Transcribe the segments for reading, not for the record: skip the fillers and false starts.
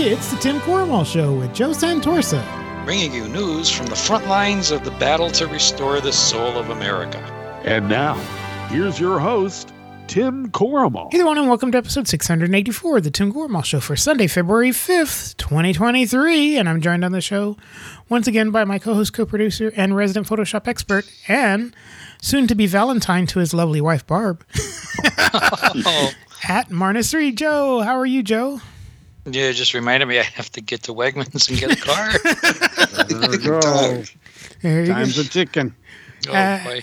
It's the Tim Corrmel Show with Joe Santorsa, bringing you news from the front lines of the battle to restore the soul of America. And now, here's your host, Tim Corrmel. Hey everyone, and welcome to episode 684 of the Tim Corrmel Show for Sunday, February 5th, 2023. And I'm joined on the show once again by my co-host, co-producer, and resident Photoshop expert, and soon-to-be Valentine to his lovely wife, Barb, at Marnus3. Joe, how are you, Joe? Yeah, it just reminded me I have to get to Wegmans and get a car. There we go. There you Time's go. A ticking. Oh, boy.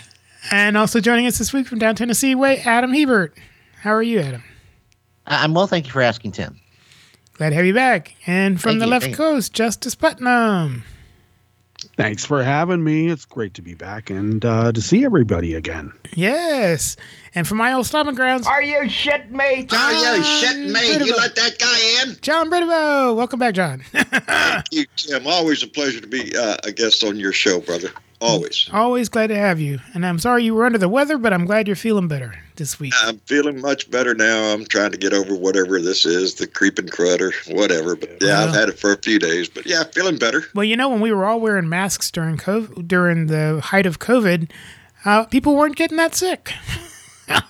And also joining us this week from down Tennessee way, Adam Hebert. How are you, Adam? I'm well, thank you for asking, Tim. Glad to have you back. And from the left coast, Justice Putnam. Thanks for having me. It's great to be back and to see everybody again. Yes. And from my old stomping grounds. Are you shitting me? Bretevo. You let that guy in? John Bretevo. Welcome back, John. Thank you, Tim. Always a pleasure to be a guest on your show, brother. Always. Always glad to have you. And I'm sorry you were under the weather, but I'm glad you're feeling better this week. I'm feeling much better now. I'm trying to get over whatever this is, the creeping crud or whatever. But yeah, I've had it for a few days. But yeah, feeling better. Well, you know, when we were all wearing masks during COVID, during the height of COVID, people weren't getting that sick. Yeah.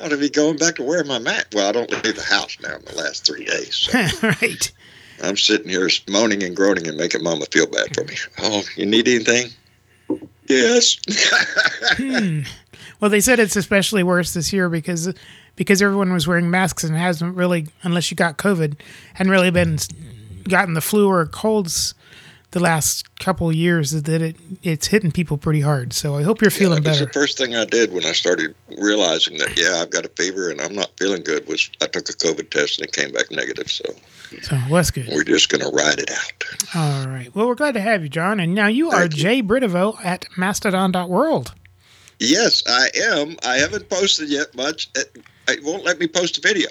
I'd be going back to wearing my mask. Well, I don't leave the house now in the last 3 days. So. Right. I'm sitting here moaning and groaning and making Mama feel bad for me. Oh, you need anything? Yes. Well, they said it's especially worse this year because everyone was wearing masks and hasn't really, unless you got COVID, hadn't really gotten the flu or colds the last couple of years, that it's hitting people pretty hard. So I hope you're feeling better. The first thing I did when I started realizing that, I've got a fever and I'm not feeling good, was I took a COVID test and it came back negative. So well, that's good. We're just going to ride it out. All right. Well, we're glad to have you, John. And now you are Jay Bretevo at mastodon.world. Yes, I am. I haven't posted yet much. It won't let me post a video.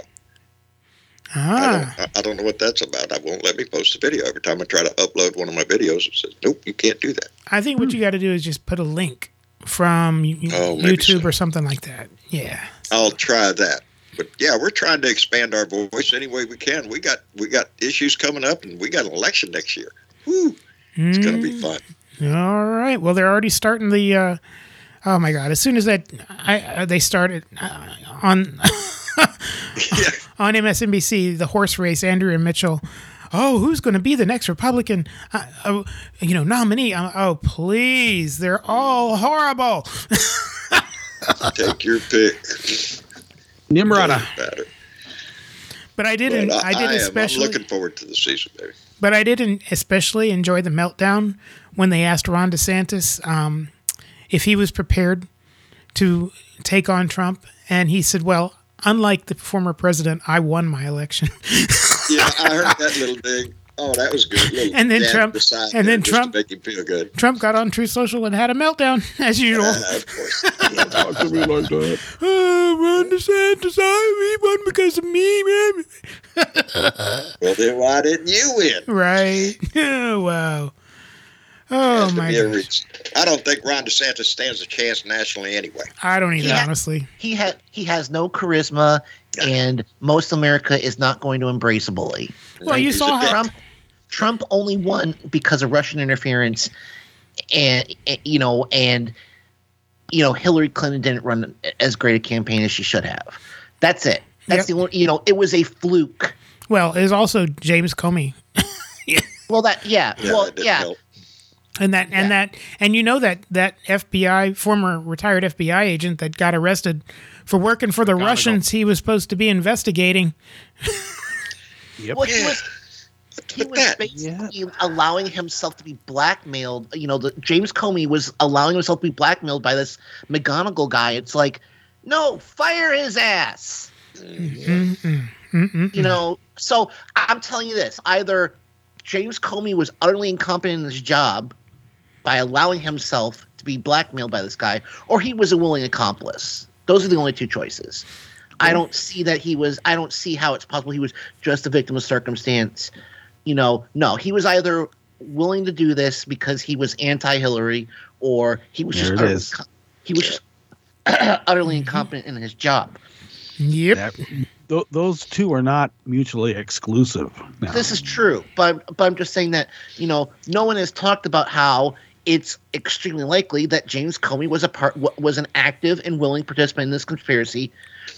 Ah. I don't know what that's about. I won't let me post a video. Every time I try to upload one of my videos, it says, nope, you can't do that. I think what you got to do is just put a link from YouTube or something like that. Yeah. I'll try that. But, yeah, we're trying to expand our voice any way we can. We got issues coming up, and we got an election next year. Woo! It's going to be fun. All right. Well, they're already starting the oh, my God. As soon as they started on – on MSNBC, the horse race, Andrea Mitchell. Oh, who's going to be the next Republican, nominee? Oh, please! They're all horrible. Take your pick, Nimrata. But I am especially. I'm looking forward to the season, baby. But I didn't especially enjoy the meltdown when they asked Ron DeSantis if he was prepared to take on Trump, and he said, "Well, unlike the former president, I won my election." Yeah, I heard that little thing. Oh, that was good. And then Trump, make him feel good. Trump got on True Social and had a meltdown, as usual. Of course. Don't talk to me like that. Ron DeSantis, he won because of me, man. Well, then why didn't you win? Right. Oh, wow. Oh, my gosh. I don't think Ron DeSantis stands a chance nationally anyway. I don't either, honestly. He has no charisma, and most America is not going to embrace a bully. Well, you saw how Trump only won because of Russian interference, and Hillary Clinton didn't run as great a campaign as she should have. That's it. That's the only, it was a fluke. Well, it was also James Comey. Well, that help. And that FBI, former retired FBI agent that got arrested for working for the Russians he was supposed to be investigating. Yep. Well, he was basically allowing himself to be blackmailed. James Comey was allowing himself to be blackmailed by this McGonagall guy. It's like, no, fire his ass. So I'm telling you this, either James Comey was utterly incompetent in his job by allowing himself to be blackmailed by this guy, or he was a willing accomplice. Those are the only two choices. I don't see how it's possible he was just a victim of circumstance. No, he was either willing to do this because he was anti-Hillary, or he was just utterly incompetent in his job. Yep. That those two are not mutually exclusive. No. This is true, but I'm just saying that, you know, no one has talked about how it's extremely likely that James Comey was an active and willing participant in this conspiracy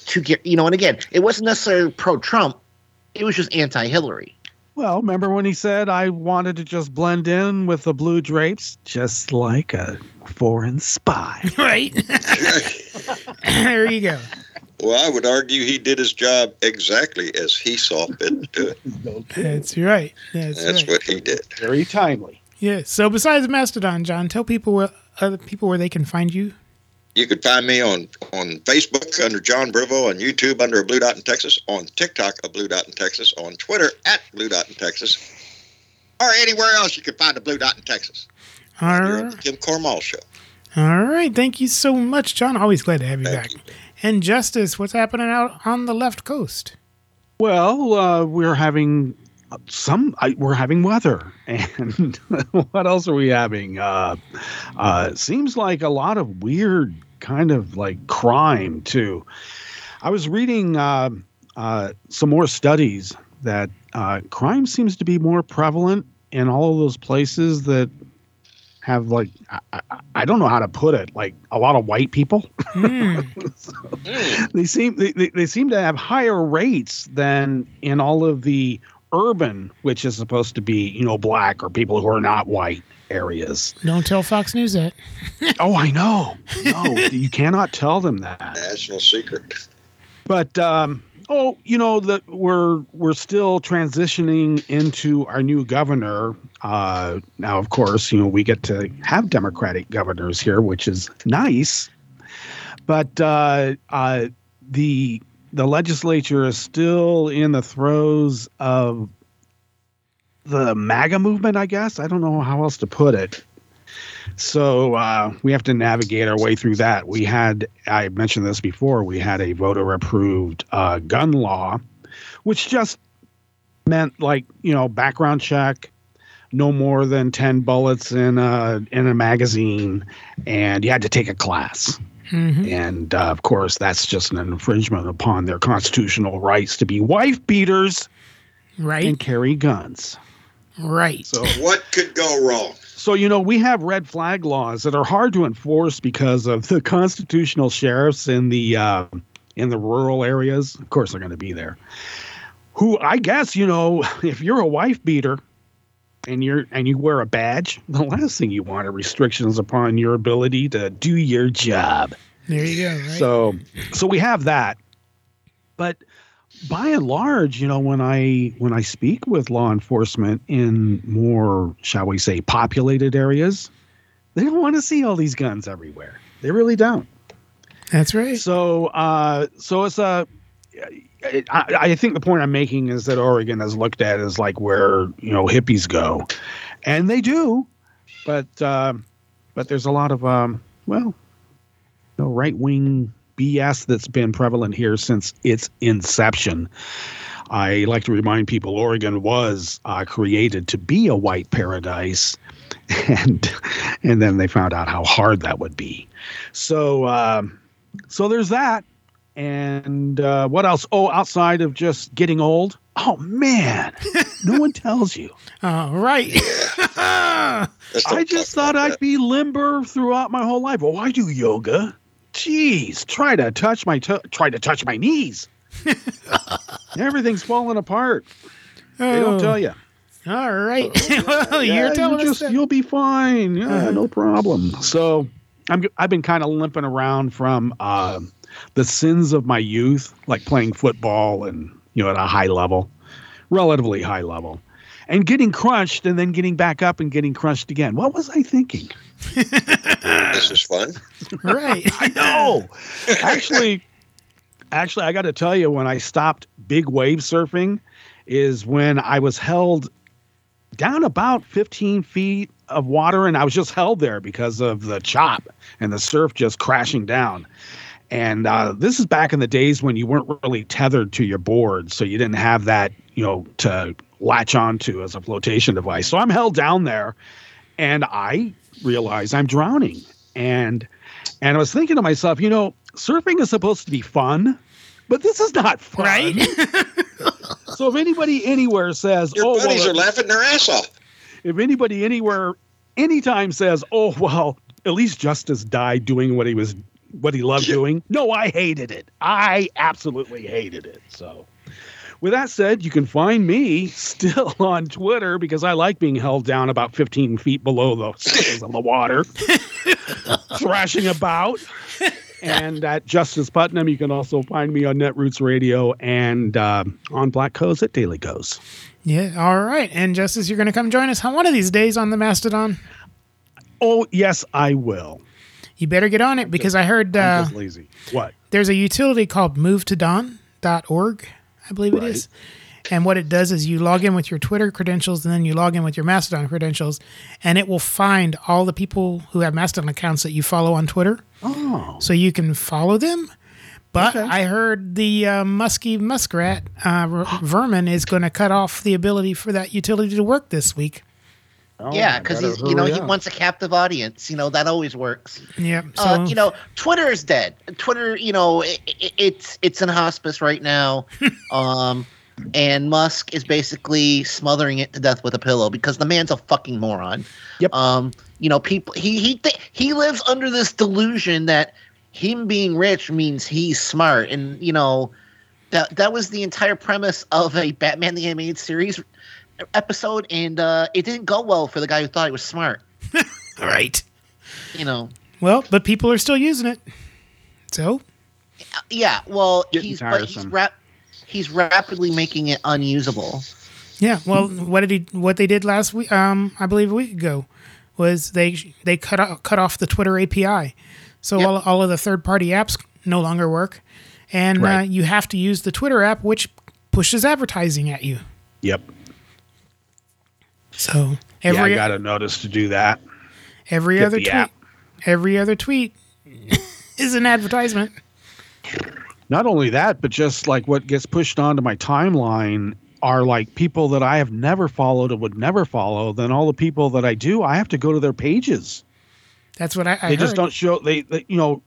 to get, you know, and again, it wasn't necessarily pro-Trump. It was just anti-Hillary. Well, remember when he said, I wanted to just blend in with the blue drapes, just like a foreign spy. Right. There you go. Well, I would argue he did his job exactly as he saw fit to do it. That's right. That's right. What he did. Very timely. Yeah. So besides Mastodon, John, tell people where they can find you. You could find me on Facebook under John Bretevo, on YouTube under a Blue Dot in Texas, on TikTok a Blue Dot in Texas, on Twitter at Blue Dot in Texas, or anywhere else you can find a Blue Dot in Texas. All right. The Tim Corrmel Show. All right. Thank you so much, John. Always glad to have you back. And Justice, what's happening out on the left coast? Well, we're having weather, and what else are we having? Seems like a lot of weird kind of like crime too. I was reading some more studies that crime seems to be more prevalent in all of those places that have like, I don't know how to put it, like a lot of white people. So they seem to have higher rates than in all of the urban, which is supposed to be, you know, black or people who are not white areas. Don't tell Fox News that. Oh, I know. No, you cannot tell them that. National secret. But you know, that we're still transitioning into our new governor. Now, of course, you know, we get to have Democratic governors here, which is nice. But the legislature is still in the throes of the MAGA movement, I guess. I don't know how else to put it. So we have to navigate our way through that. We had, I mentioned this before, we had a voter-approved gun law, which just meant like, you know, background check, no more than 10 bullets in a magazine, and you had to take a class. Mm-hmm. And, of course, that's just an infringement upon their constitutional rights to be wife beaters, right, and carry guns. Right. So what could go wrong? So, you know, we have red flag laws that are hard to enforce because of the constitutional sheriffs in the rural areas. Of course, they're going to be there. Who, I guess, you know, if you're a wife beater and you wear a badge, the last thing you want are restrictions upon your ability to do your job. There you go. Right? So we have that. But by and large, you know, when I speak with law enforcement in more, shall we say, populated areas, they don't want to see all these guns everywhere. They really don't. That's right. So it's a. I think the point I'm making is that Oregon is looked at as like where, you know, hippies go, and they do, but there's a lot of right wing BS that's been prevalent here since its inception. I like to remind people Oregon was created to be a white paradise, and then they found out how hard that would be. So there's that. And what else? Oh, outside of just getting old. Oh, man. No one tells you. All right. I just thought I'd be limber throughout my whole life. Oh, I do yoga. Jeez, try to touch my knees. Everything's falling apart. They don't tell you. All right. Well, you're telling us that. You'll be fine. Yeah, no problem. So I've been kind of limping around from the sins of my youth, like playing football and, you know, at a high level, relatively high level, and getting crushed and then getting back up and getting crushed again. What was I thinking? This is fun. Right. I know. Actually, I got to tell you, when I stopped big wave surfing is when I was held down about 15 feet of water, and I was just held there because of the chop and the surf just crashing down. And this is back in the days when you weren't really tethered to your board, so you didn't have that, you know, to latch onto as a flotation device. So I'm held down there, and I realize I'm drowning. And I was thinking to myself, you know, surfing is supposed to be fun, but this is not fun. Right? So if anybody anywhere says, your buddies are laughing their ass off. If anybody anywhere, anytime says, oh, well, at least Justice died doing what he loved doing. No, I hated it. I absolutely hated it. So with that said, you can find me still on Twitter because I like being held down about 15 feet below the surface of the water, thrashing about. And at Justice Putnam, you can also find me on Netroots Radio and on Black Kos at Daily Kos. Yeah. All right. And Justice, you're going to come join us one of these days on the Mastodon. Oh, yes, I will. You better get on it because I heard I'm just lazy. What? There's a utility called movetodon.org, I believe it is. And what it does is you log in with your Twitter credentials and then you log in with your Mastodon credentials, and it will find all the people who have Mastodon accounts that you follow on Twitter. Oh. So you can follow them. But okay. I heard the vermin is going to cut off the ability for that utility to work this week. Oh, yeah, because he wants a captive audience. You know, that always works. Yeah. So. Twitter is dead. Twitter, it's in hospice right now. And Musk is basically smothering it to death with a pillow because the man's a fucking moron. Yep. People he lives under this delusion that him being rich means he's smart, and that was the entire premise of a Batman the Animated Series episode, and it didn't go well for the guy who thought he was smart. All right. Well, but people are still using it. So. Yeah. Well, he's rapidly making it unusable. Yeah. Well, what they did last week, I believe a week ago, was they cut off the Twitter API, so all of the third party apps no longer work, and you have to use the Twitter app, which pushes advertising at you. Yep. So I got a notice to do that. Every other tweet is an advertisement. Not only that, but just like what gets pushed onto my timeline are like people that I have never followed and would never follow. Then all the people that I do, I have to go to their pages. That's what I heard. Just don't show. They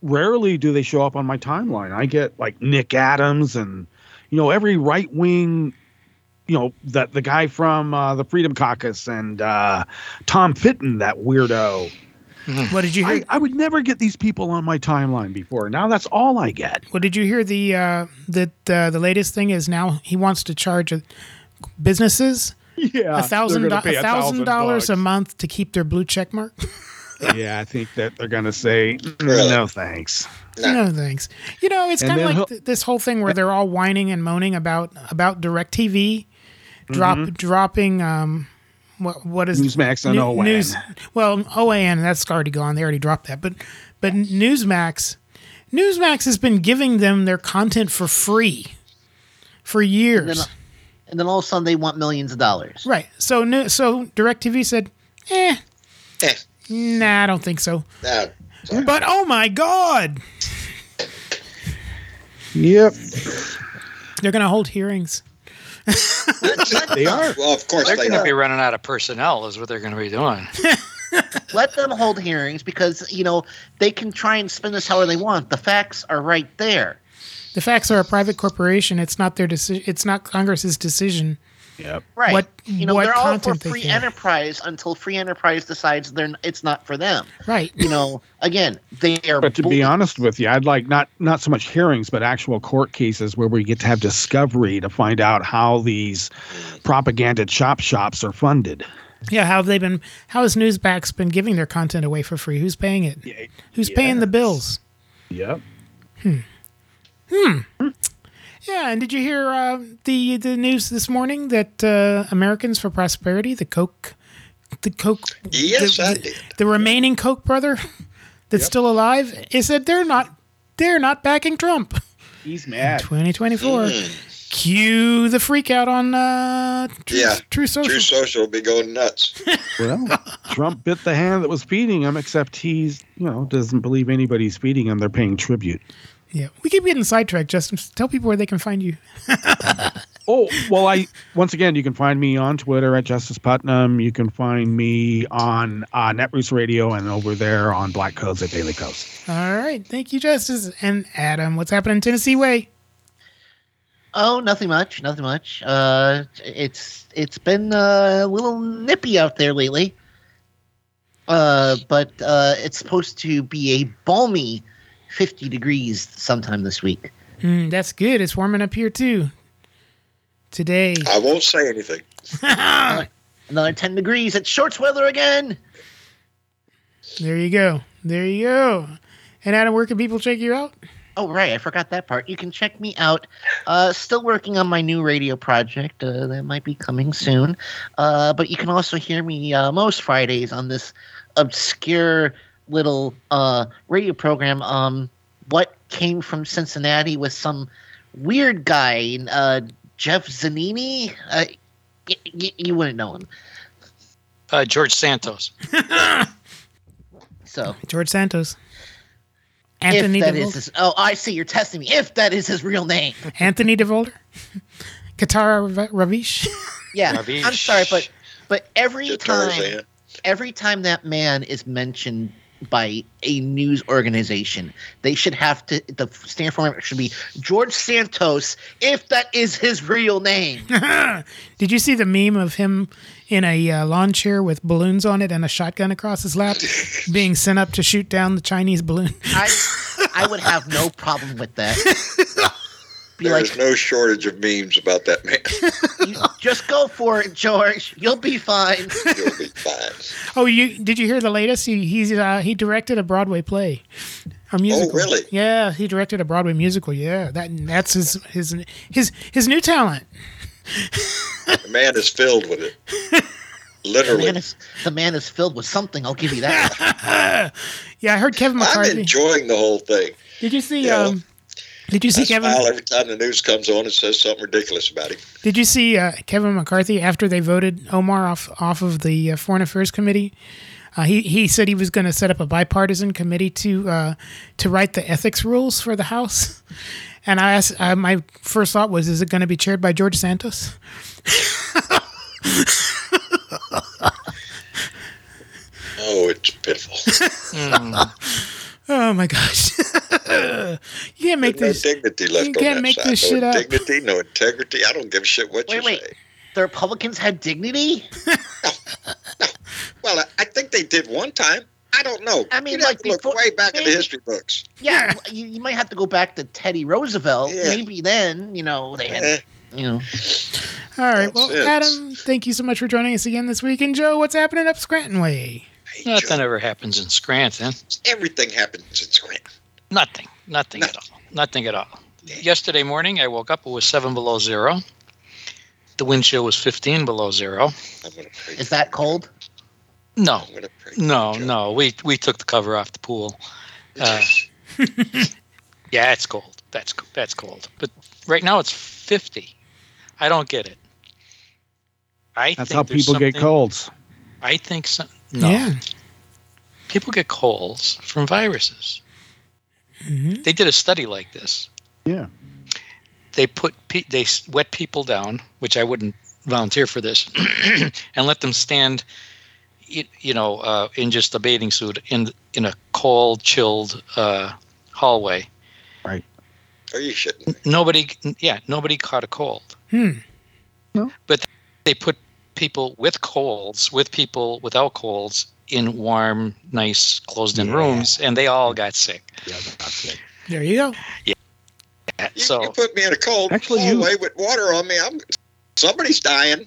rarely do they show up on my timeline. I get like Nick Adams and every right wing. That the guy from the Freedom Caucus and Tom Fitton, that weirdo. What did you hear? I would never get these people on my timeline before. Now that's all I get. Well, did you hear the latest thing is now he wants to charge businesses $1,000 a month to keep their blue check mark? Yeah, I think that they're going to say, no, thanks. No, thanks. It's kind of like this whole thing where they're all whining and moaning about DirecTV dropping what is Newsmax on OAN. OAN, that's already gone. They already dropped that. But Newsmax has been giving them their content for free for years. And then all of a sudden they want millions of dollars. Right. So DirecTV said, nah, I don't think so. No, but oh my God. Yep. They're going to hold hearings. They are. Well, of course they're going to be running out of personnel is what they're going to be doing. Let them hold hearings because, they can try and spin this however they want. The facts are right there. The facts are a private corporation. It's not their decision. It's not Congress's decision. Yep. Right. They're all for free enterprise until free enterprise decides it's not for them. Right. Again, they are. But to be honest with you, I'd like not so much hearings, but actual court cases where we get to have discovery to find out how these propaganda chop shops are funded. Yeah. How has Newsmax been giving their content away for free? Who's paying it? Yeah. Who's paying the bills? Yep. Yeah, and did you hear the news this morning that Americans for Prosperity, the Koch, yes, I did. The remaining Koch brother that's still alive, is that they're not backing Trump. He's mad. 2024. Mm. Cue the freak out on True Social. True Social will be going nuts. Well, Trump bit the hand that was feeding him, except he's doesn't believe anybody's feeding him. They're paying tribute. Yeah, we keep getting sidetracked, Justin. Tell people where they can find you. Oh, well, once again, you can find me on Twitter at Justice Putnam. You can find me on Netroots Radio and over there on Black Kos at Daily Kos. All right. Thank you, Justice. And Adam, what's happening in Tennessee Way? Oh, nothing much. It's been a little nippy out there lately. But it's supposed to be a balmy 50 degrees sometime this week. That's good. It's warming up here too today. I won't say anything. Another 10 degrees. It's shorts weather again. There you go. And Adam, where can people check you out? Oh, right. I forgot that part. You can check me out. Still working on my new radio project. That might be coming soon. But you can also hear me most Fridays on this obscure little radio program, What Came from Cincinnati, with some weird guy, Jeff Zanini. You wouldn't know him. George Santos. So George Santos. Anthony DeVolder. I see. You're testing me. If that is his real name. Anthony DeVolder? Katara Ravish? Yeah. Ravish. I'm sorry, but every time that man is mentioned by a news organization, they should have to, the stand format should be George Santos, if that is his real name. Did you see the meme of him in a lawn chair with balloons on it and a shotgun across his lap being sent up to shoot down the Chinese balloon? I would have no problem with that. There's no shortage of memes about that man. Just go for it, George. You'll be fine. Oh, did you hear the latest? He directed a Broadway play. A musical. Oh, really? Yeah, he directed a Broadway musical. Yeah, that's his new talent. The man is filled with it. Literally. The man is filled with something. I'll give you that. Yeah, I heard Kevin McCarthy. I'm enjoying the whole thing. Did you see? Did you see Kevin? Every time the news comes on, it says something ridiculous about him. Did you see Kevin McCarthy after they voted Omar off of the Foreign Affairs Committee? He said he was going to set up a bipartisan committee to write the ethics rules for the House. And I asked, my first thought was, is it going to be chaired by George Santos? Oh, it's pitiful. Oh my gosh. You can't make this. No dignity left. You can't make this shit up. No dignity, no integrity. I don't give a shit what you say. The Republicans had dignity? No. Well, I think they did one time. I don't know. I mean, you'd have to look way back in the history books. Yeah, you might have to go back to Teddy Roosevelt. Yeah. Maybe then, they had. All right. Well, Adam, thank you so much for joining us again this week. And Joe, what's happening up Scranton way? Hey, nothing ever happens in Scranton. Everything happens in Scranton. Nothing at all. Yesterday morning, I woke up. It was 7 below zero. The wind chill was 15 below zero. Is that cold? No. We took the cover off the pool. Yeah, it's cold. That's cold. But right now it's 50. I don't get it. That's how people get colds. I think so. No. Yeah. People get colds from viruses. Mm-hmm. They did a study like this. Yeah. They they wet people down, which I wouldn't volunteer for this, and let them stand, in just a bathing suit in a cold, chilled hallway. Right. Are you shitting me? Nobody caught a cold. No. But they put people with colds, with people without colds, in warm, nice, closed-in rooms, and they all got sick. Yeah, they got sick. There you go. Yeah. So you put me in a cold hallway with water on me. Somebody's dying.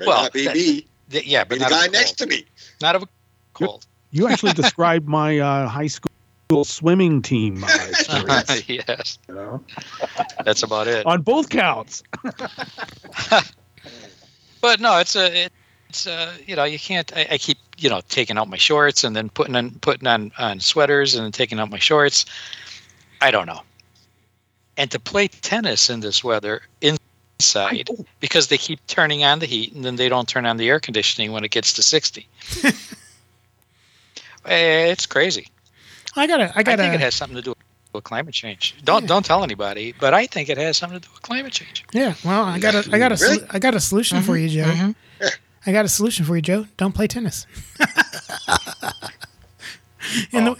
Not be me. Yeah, but not the guy next to me. Not of a cold. You actually described my high school swimming team. Yes. That's about it. On both counts. But no, you can't. I keep taking out my shorts and then putting on sweaters and then taking out my shorts. I don't know. And to play tennis in this weather inside, because they keep turning on the heat and then they don't turn on the air conditioning when it gets to 60. It's crazy. I think it has something to do with climate change. Don't tell anybody, but I think it has something to do with climate change. Yeah. Well, I got a solution for you, Joe. Mm-hmm. Yeah. I got a solution for you, Joe. Don't play tennis. In the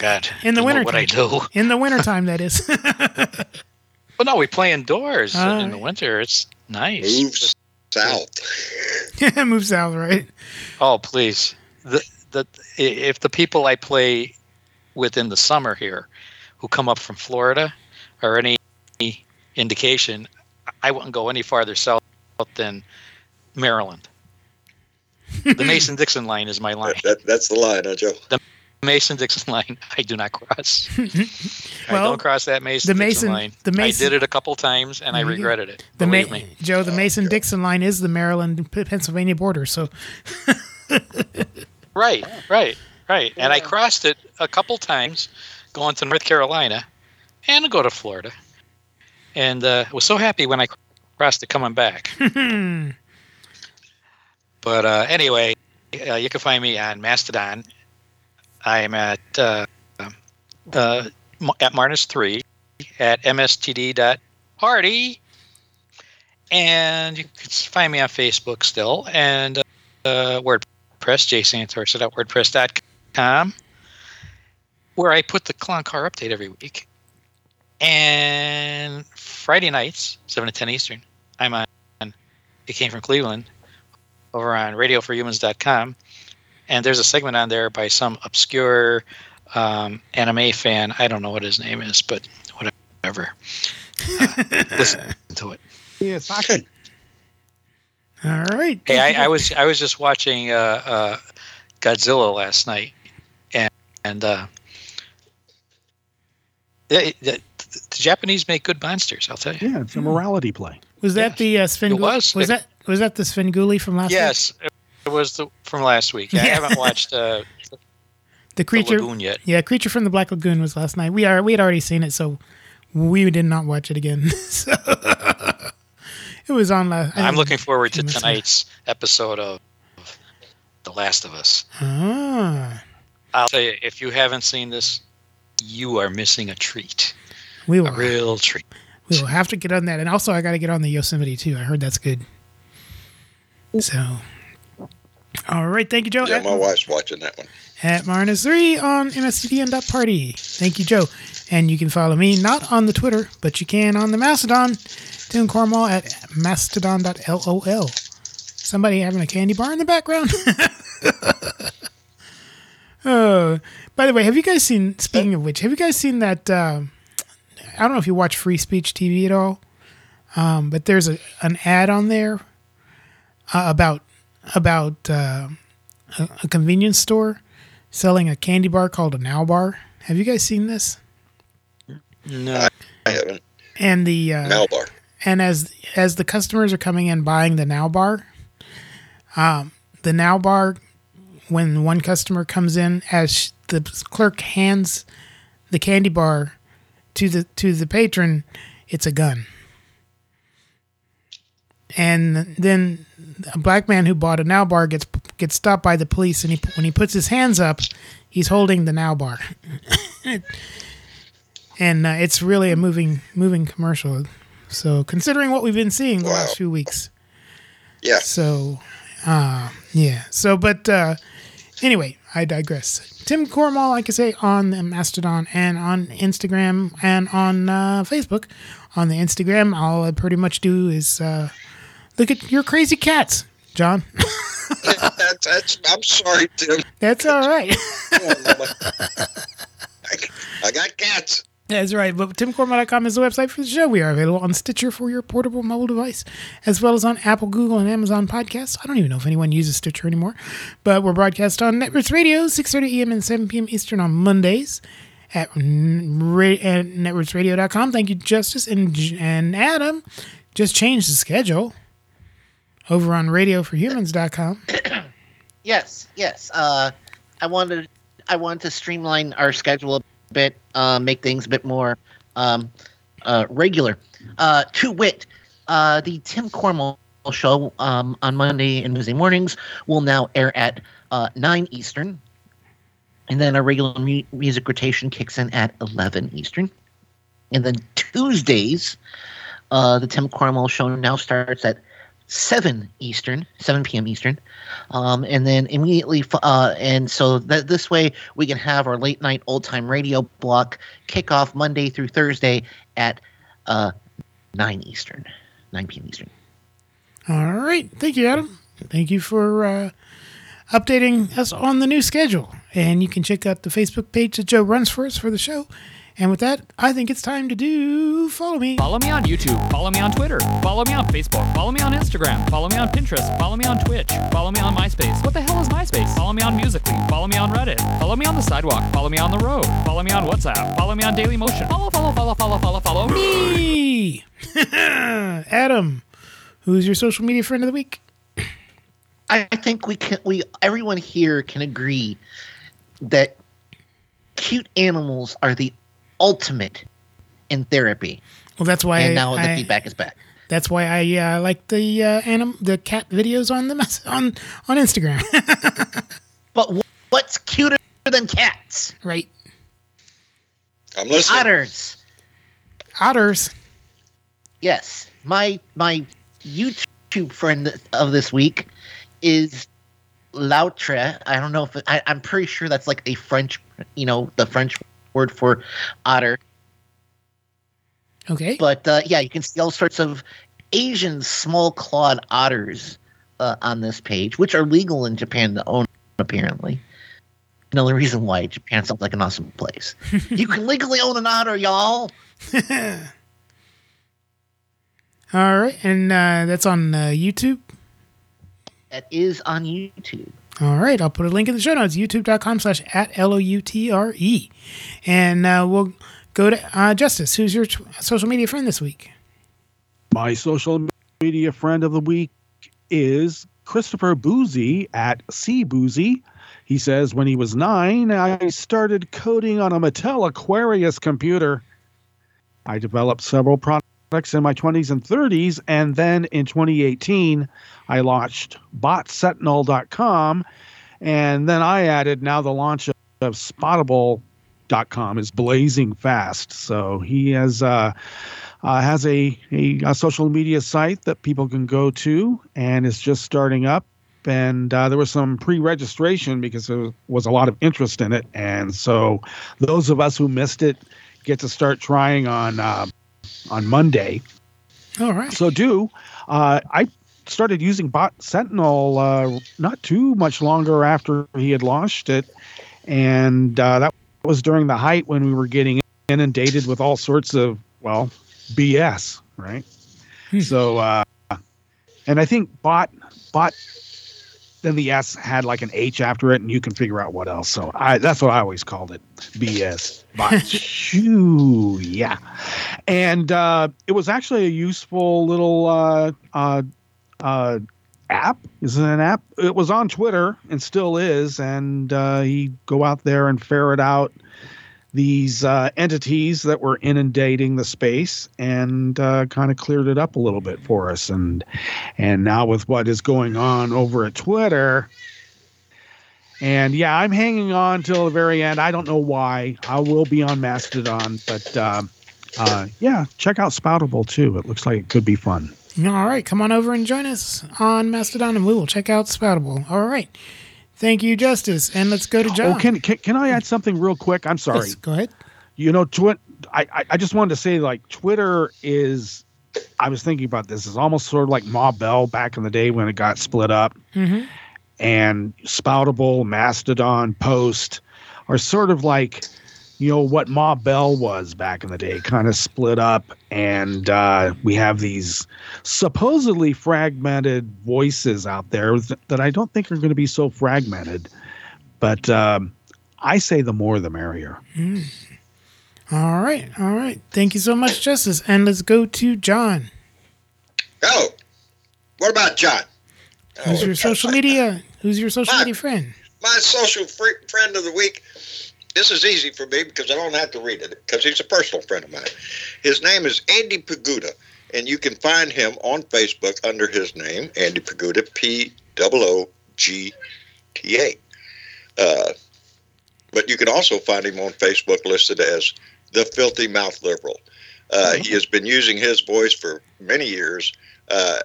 wintertime. What I do in the wintertime, that is. Well, no, we play indoors in the winter. It's nice. Move south. Yeah, move south, right? Oh, please. If the people I play with in the summer here who come up from Florida are any indication, I wouldn't go any farther south than Maryland. The Mason-Dixon line is my line. That's the line, huh, Joe? The Mason-Dixon line, I do not cross. Well, I don't cross that Mason-Dixon line. I did it a couple times, and I regretted it. Joe, the Mason-Dixon line is the Maryland-Pennsylvania border, so... Right. And I crossed it a couple times going to North Carolina and I'll go to Florida. And was so happy when I crossed it coming back. But anyway, you can find me on Mastodon. I'm at Marnus3 at mstd.party. And you can find me on Facebook still and WordPress, jsantorsa.wordpress.com, where I put the Clown Car update every week. And Friday nights, 7 to 10 Eastern, I'm on It Came From Cleveland over on radioforhumans.com. And there's a segment on there by some obscure anime fan. I don't know what his name is, but whatever. Listen to it. Yeah, it's not good. All right. Hey, I was just watching Godzilla last night, and the Japanese make good monsters. I'll tell you. Yeah, it's a morality play. Was that the Sven? It was. Was that the Svengoolie from last? Yes, week? Yes, it was from last week. Yeah. I haven't watched the Creature the Lagoon yet. Yeah, Creature from the Black Lagoon was last night. We had already seen it, so we did not watch it again. So. It was on last. I'm looking forward to tonight's episode of The Last of Us. Ah. I'll tell you, if you haven't seen this, you are missing a treat. We will. A real treat. We will have to get on that. And also, I got to get on the Yosemite, too. I heard that's good. So, all right. Thank you, Joe. Yeah, my wife's watching that one. At Marnus3 on mstdn.party. Thank you, Joe. And you can follow me, not on the Twitter, but you can on the Mastodon. Tim Corrmel at mastodon.lol. Somebody having a candy bar in the background? By the way, have you guys seen, speaking of which, have you guys seen that, I don't know if you watch Free Speech TV at all, but there's an ad on there about a convenience store selling a candy bar called a Now Bar. Have you guys seen this? No, I haven't. And the Now Bar. And as the customers are coming in buying the Now Bar, the Now Bar, when one customer comes in, as the clerk hands the candy bar to the patron, it's a gun. And then a black man who bought a Now Bar gets stopped by the police, and when he puts his hands up, he's holding the Now Bar. And it's really a moving commercial. So considering what we've been seeing the last few weeks. Yeah. So, yeah. So, but anyway, I digress. Tim Corrmel, like I say, on the Mastodon and on Instagram and on Facebook. On the Instagram, all I pretty much do is look at your crazy cats, John. Yeah, I'm sorry, Tim. That's all right. I got cats. That's right, but timcorrmel.com is the website for the show. We are available on Stitcher for your portable mobile device, as well as on Apple, Google, and Amazon podcasts. I don't even know if anyone uses Stitcher anymore, but we're broadcast on Netroots Radio, 6:30 a.m. and 7 p.m. Eastern on Mondays at netrootsradio.com. Thank you, Justice and Adam. Just changed the schedule over on radioforhumans.com. Yes. I wanted to streamline our schedule a bit, make things a bit more regular. To wit, the Tim Corrmel show on Monday and Tuesday mornings will now air at 9 Eastern, and then our regular music rotation kicks in at 11 Eastern. And then Tuesdays, the Tim Corrmel show now starts at 7 p.m. Eastern, and then immediately, and so that this way we can have our late night old time radio block kick off Monday through Thursday at 9 Eastern, 9 p.m. Eastern. All right. Thank you, Adam. Thank you for updating us on the new schedule. And you can check out the Facebook page that Joe runs for us for the show. And with that, I think it's time to do Follow Me. Follow me on YouTube. Follow me on Twitter. Follow me on Facebook. Follow me on Instagram. Follow me on Pinterest. Follow me on Twitch. Follow me on MySpace. What the hell is MySpace? Follow me on Musical.ly. Follow me on Reddit. Follow me on the sidewalk. Follow me on the road. Follow me on WhatsApp. Follow me on Dailymotion. Follow me. Adam, who's your social media friend of the week? I think everyone here can agree that cute animals are the ultimate in therapy. Well, that's why. And now the feedback is back. That's why I like the cat videos on Instagram. But what's cuter than cats? Right. I'm listening. Otters. Yes, my YouTube friend of this week is Lautre. I don't know if I'm pretty sure that's like a French, the French word for otter. Okay. But you can see all sorts of Asian small clawed otters on this page, which are legal in Japan to own, apparently. Another reason why Japan sounds like an awesome place. You can legally own an otter, y'all. All right. And that's on YouTube? That is on YouTube. All right. I'll put a link in the show notes, youtube.com/@LOUTRE. And we'll go to Justice. Who's your social media friend this week? My social media friend of the week is Christopher Boozy at CBoozy. He says, when he was 9, I started coding on a Mattel Aquarius computer. I developed several products in my 20s and 30s, and then in 2018, I launched BotSentinel.com, and then I added now the launch of Spottable.com is blazing fast. So he has a social media site that people can go to, and it's just starting up. And there was some pre-registration because there was a lot of interest in it. And so those of us who missed it get to start trying on Monday. All right. So I started using Bot Sentinel not too much longer after he had launched it. And that was during the height when we were getting inundated with all sorts of, BS, right? So, and I think Bot, then the S had like an H after it, and you can figure out what else. So that's what I always called it, BS. Shoo, yeah. And it was actually a useful little app. Is it an app? It was on Twitter and still is. And he'd go out there and ferret out these entities that were inundating the space, and kind of cleared it up a little bit for us. And now with what is going on over at Twitter, and yeah, I'm hanging on till the very end. I don't know why. I will be on Mastodon, but check out Spoutable too. It looks like it could be fun. All right, come on over and join us on Mastodon, and we will check out Spoutable. All right. Thank you, Justice. And let's go to John. Oh, can I add something real quick? I'm sorry. Yes, go ahead. I just wanted to say, like, Twitter is, I was thinking about this, is almost sort of like Ma Bell back in the day when it got split up. Mm-hmm. And Spoutable, Mastodon, Post are sort of like, what Ma Bell was back in the day, kind of split up. And we have these supposedly fragmented voices out there that I don't think are going to be so fragmented. But I say the more, the merrier. Mm. All right. Thank you so much, Justice. And let's go to John. Oh, what about John? Who's your social media? Who's your social media friend? My social friend of the week. This is easy for me because I don't have to read it because he's a personal friend of mine. His name is Andy Pagoda, and you can find him on Facebook under his name, Andy Pagoda, P-O-O-G-T-A. But you can also find him on Facebook listed as The Filthy Mouth Liberal. He has been using his voice for many years.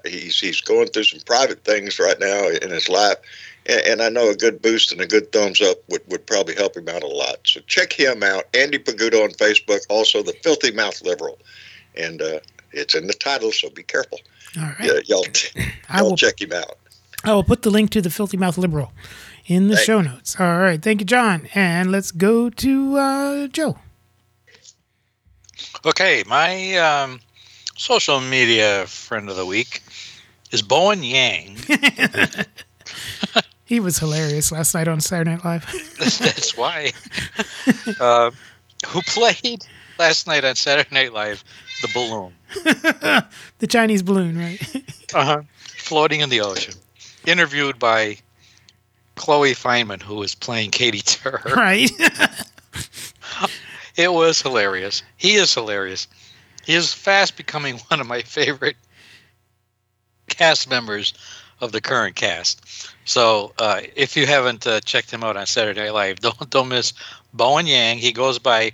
He's going through some private things right now in his life. And I know a good boost and a good thumbs up would probably help him out a lot. So check him out, Andy Pagoda on Facebook, also The Filthy Mouth Liberal. And It's in the title, so be careful. All right. Y'all check him out. I will put the link to the Filthy Mouth Liberal in the show notes. All right. Thank you, John. And let's go to Joe. Okay. My social media friend of the week is Bowen Yang. He was hilarious last night on Saturday Night Live. That's why. Who played last night on Saturday Night Live the balloon. The Chinese balloon, right? Uh-huh. Floating in the ocean. Interviewed by Chloe Fineman, who was playing Katie Turr. Right. It was hilarious. He is hilarious. He is fast becoming one of my favorite cast members of the current cast. So if you haven't checked him out on Saturday Night Live, don't miss Bowen Yang. He goes by,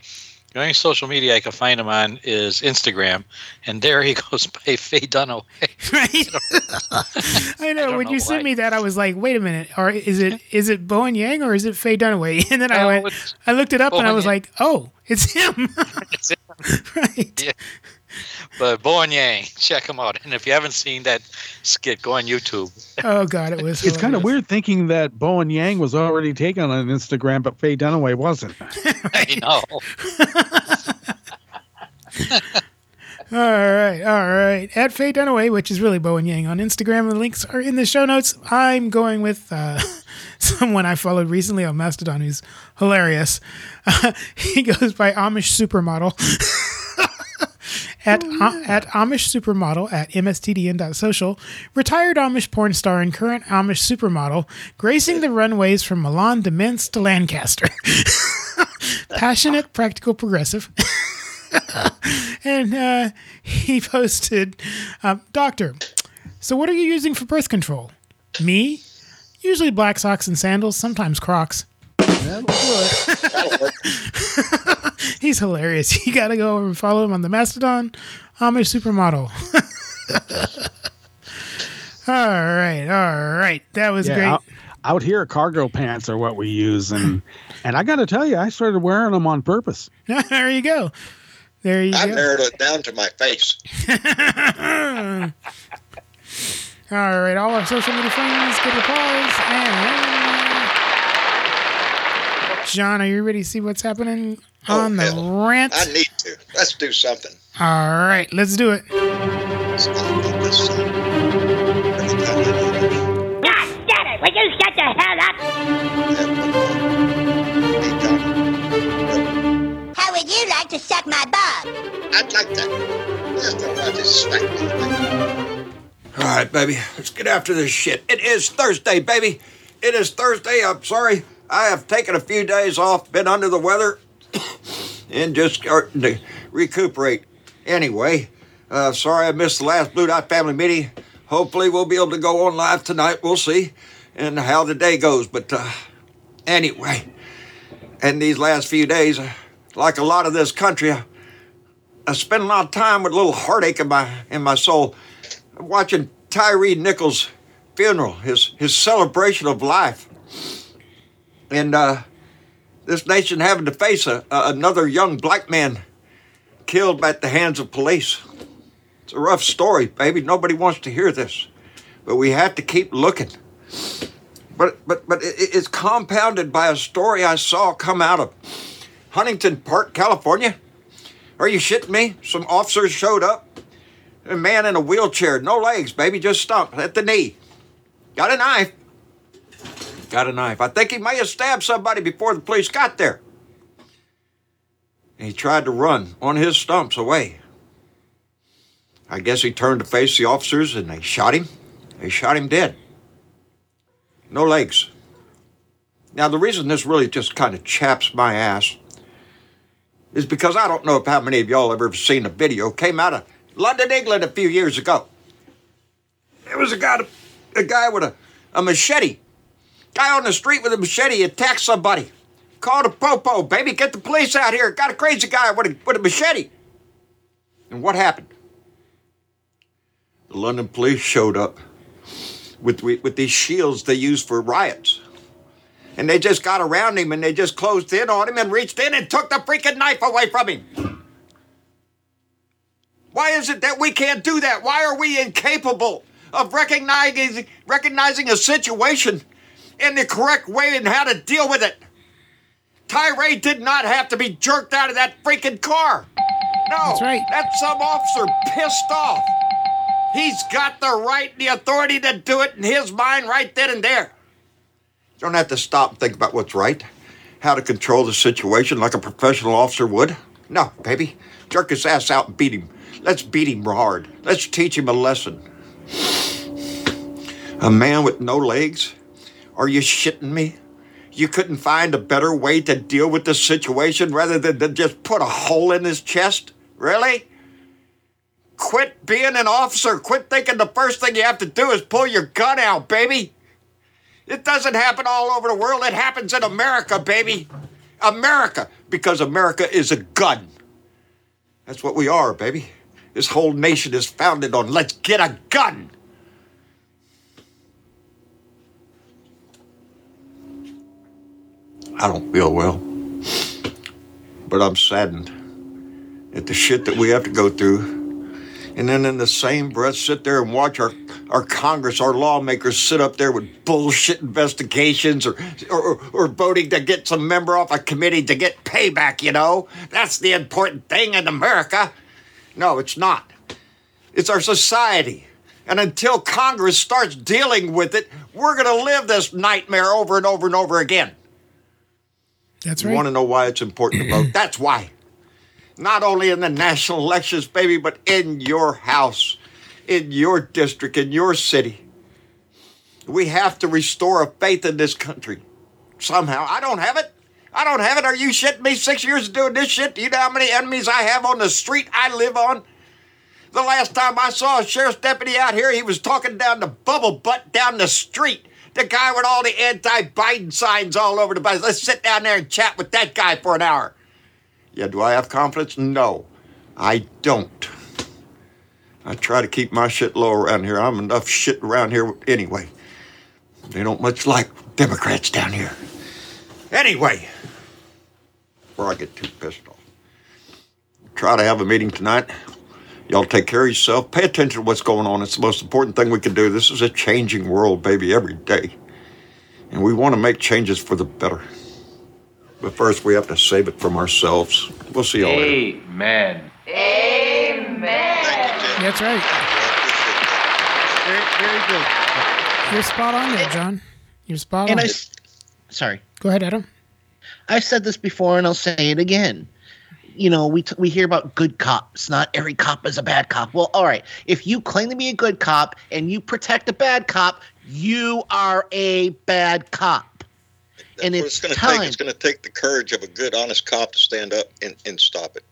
the only social media I can find him on is Instagram, and there he goes by Faye Dunaway. Right? I know. When you sent me that, I was like, "Wait a minute, is it Bowen Yang or is it Faye Dunaway?" And then I looked it up, and I was like, "Oh, it's him!" It's him, right? Yeah. But Bowen Yang, check him out. And if you haven't seen that skit, go on YouTube. Oh, God, it was hilarious. It's kind of weird thinking that Bowen Yang was already taken on Instagram, but Faye Dunaway wasn't. I know. All right. At Faye Dunaway, which is really Bowen Yang on Instagram. The links are in the show notes. I'm going with someone I followed recently on Mastodon who's hilarious. He goes by Amish Supermodel. At Amish Supermodel at mstdn.social, retired Amish porn star and current Amish supermodel, gracing the runways from Milan to Minsk to Lancaster. Passionate, practical, progressive. And he posted, Doctor, so what are you using for birth control? Me? Usually black socks and sandals, sometimes Crocs. He's hilarious. You gotta go over and follow him on the Mastodon. Amish Supermodel. All right. That was great. Out here, cargo pants are what we use, and I gotta tell you, I started wearing them on purpose. There you go. I narrowed it down to my face. All right, all our social media friends, give applause and. John, are you ready to see what's happening on the rant? I need to. Let's do something. All right, let's do it. God damn it! Will you shut the hell up? How would you like to suck my bum? I'd like that. Just don't like to smack me. All right, baby. Let's get after this shit. It is Thursday, baby. It is Thursday. I'm sorry. I have taken a few days off, been under the weather, and just starting to recuperate. Anyway, sorry I missed the last Blue Dot family meeting. Hopefully we'll be able to go on live tonight. We'll see and how the day goes. But anyway, and these last few days, like a lot of this country, I spent a lot of time with a little heartache in my soul watching Tyree Nichols' funeral, his celebration of life. And this nation having to face another young black man killed at the hands of police. It's a rough story, baby. Nobody wants to hear this. But we have to keep looking. But it's compounded by a story I saw come out of Huntington Park, California. Are you shitting me? Some officers showed up. A man in a wheelchair, no legs, baby, just stumped at the knee. Got a knife. I think he may have stabbed somebody before the police got there. And he tried to run on his stumps away. I guess he turned to face the officers and they shot him. They shot him dead. No legs. Now, the reason this really just kind of chaps my ass is because I don't know if how many of y'all have ever seen a video. It came out of London, England a few years ago. There was a guy with a machete. Guy on the street with a machete attacked somebody. Called a popo, baby, get the police out here. Got a crazy guy with a machete. And what happened? The London police showed up with these shields they use for riots. And they just got around him and they just closed in on him and reached in and took the freaking knife away from him. Why is it that we can't do that? Why are we incapable of recognizing a situation in the correct way and how to deal with it? Ray did not have to be jerked out of that freaking car. No, that's right. That's some officer pissed off. He's got the right, the authority to do it in his mind right then and there. You don't have to stop and think about what's right, how to control the situation like a professional officer would. No, baby. Jerk his ass out and beat him. Let's beat him hard. Let's teach him a lesson. A man with no legs? Are you shitting me? You couldn't find a better way to deal with the situation rather than just put a hole in his chest? Really? Quit being an officer. Quit thinking the first thing you have to do is pull your gun out, baby. It doesn't happen all over the world. It happens in America, baby. America, because America is a gun. That's what we are, baby. This whole nation is founded on let's get a gun. I don't feel well, but I'm saddened at the shit that we have to go through. And then in the same breath, sit there and watch our Congress, our lawmakers sit up there with bullshit investigations or voting to get some member off a committee to get payback, you know? That's the important thing in America. No, it's not. It's our society. And until Congress starts dealing with it, we're going to live this nightmare over and over and over again. That's right. You want to know why it's important to vote? That's why. Not only in the national elections, baby, but in your house, in your district, in your city. We have to restore a faith in this country somehow. I don't have it. I don't have it. Are you shitting me? 6 years of doing this shit? Do you know how many enemies I have on the street I live on? The last time I saw a sheriff's deputy out here, he was talking down the bubble butt down the street. The guy with all the anti-Biden signs all over the place. Let's sit down there and chat with that guy for an hour. Yeah, do I have confidence? No, I don't. I try to keep my shit low around here. I'm enough shit around here anyway. They don't much like Democrats down here. Anyway, before I get too pissed off, try to have a meeting tonight. Y'all take care of yourself. Pay attention to what's going on. It's the most important thing we can do. This is a changing world, baby, every day. And we want to make changes for the better. But first, we have to save it from ourselves. We'll see y'all later. Amen. Amen. That's right. Very, very good. You're spot on there, John. You're spot on. Sorry. Go ahead, Adam. I've said this before, and I'll say it again. You know, we hear about good cops. Not every cop is a bad cop. Well, all right. If you claim to be a good cop and you protect a bad cop, you are a bad cop. And it's going to take the courage of a good, honest cop to stand up and stop it.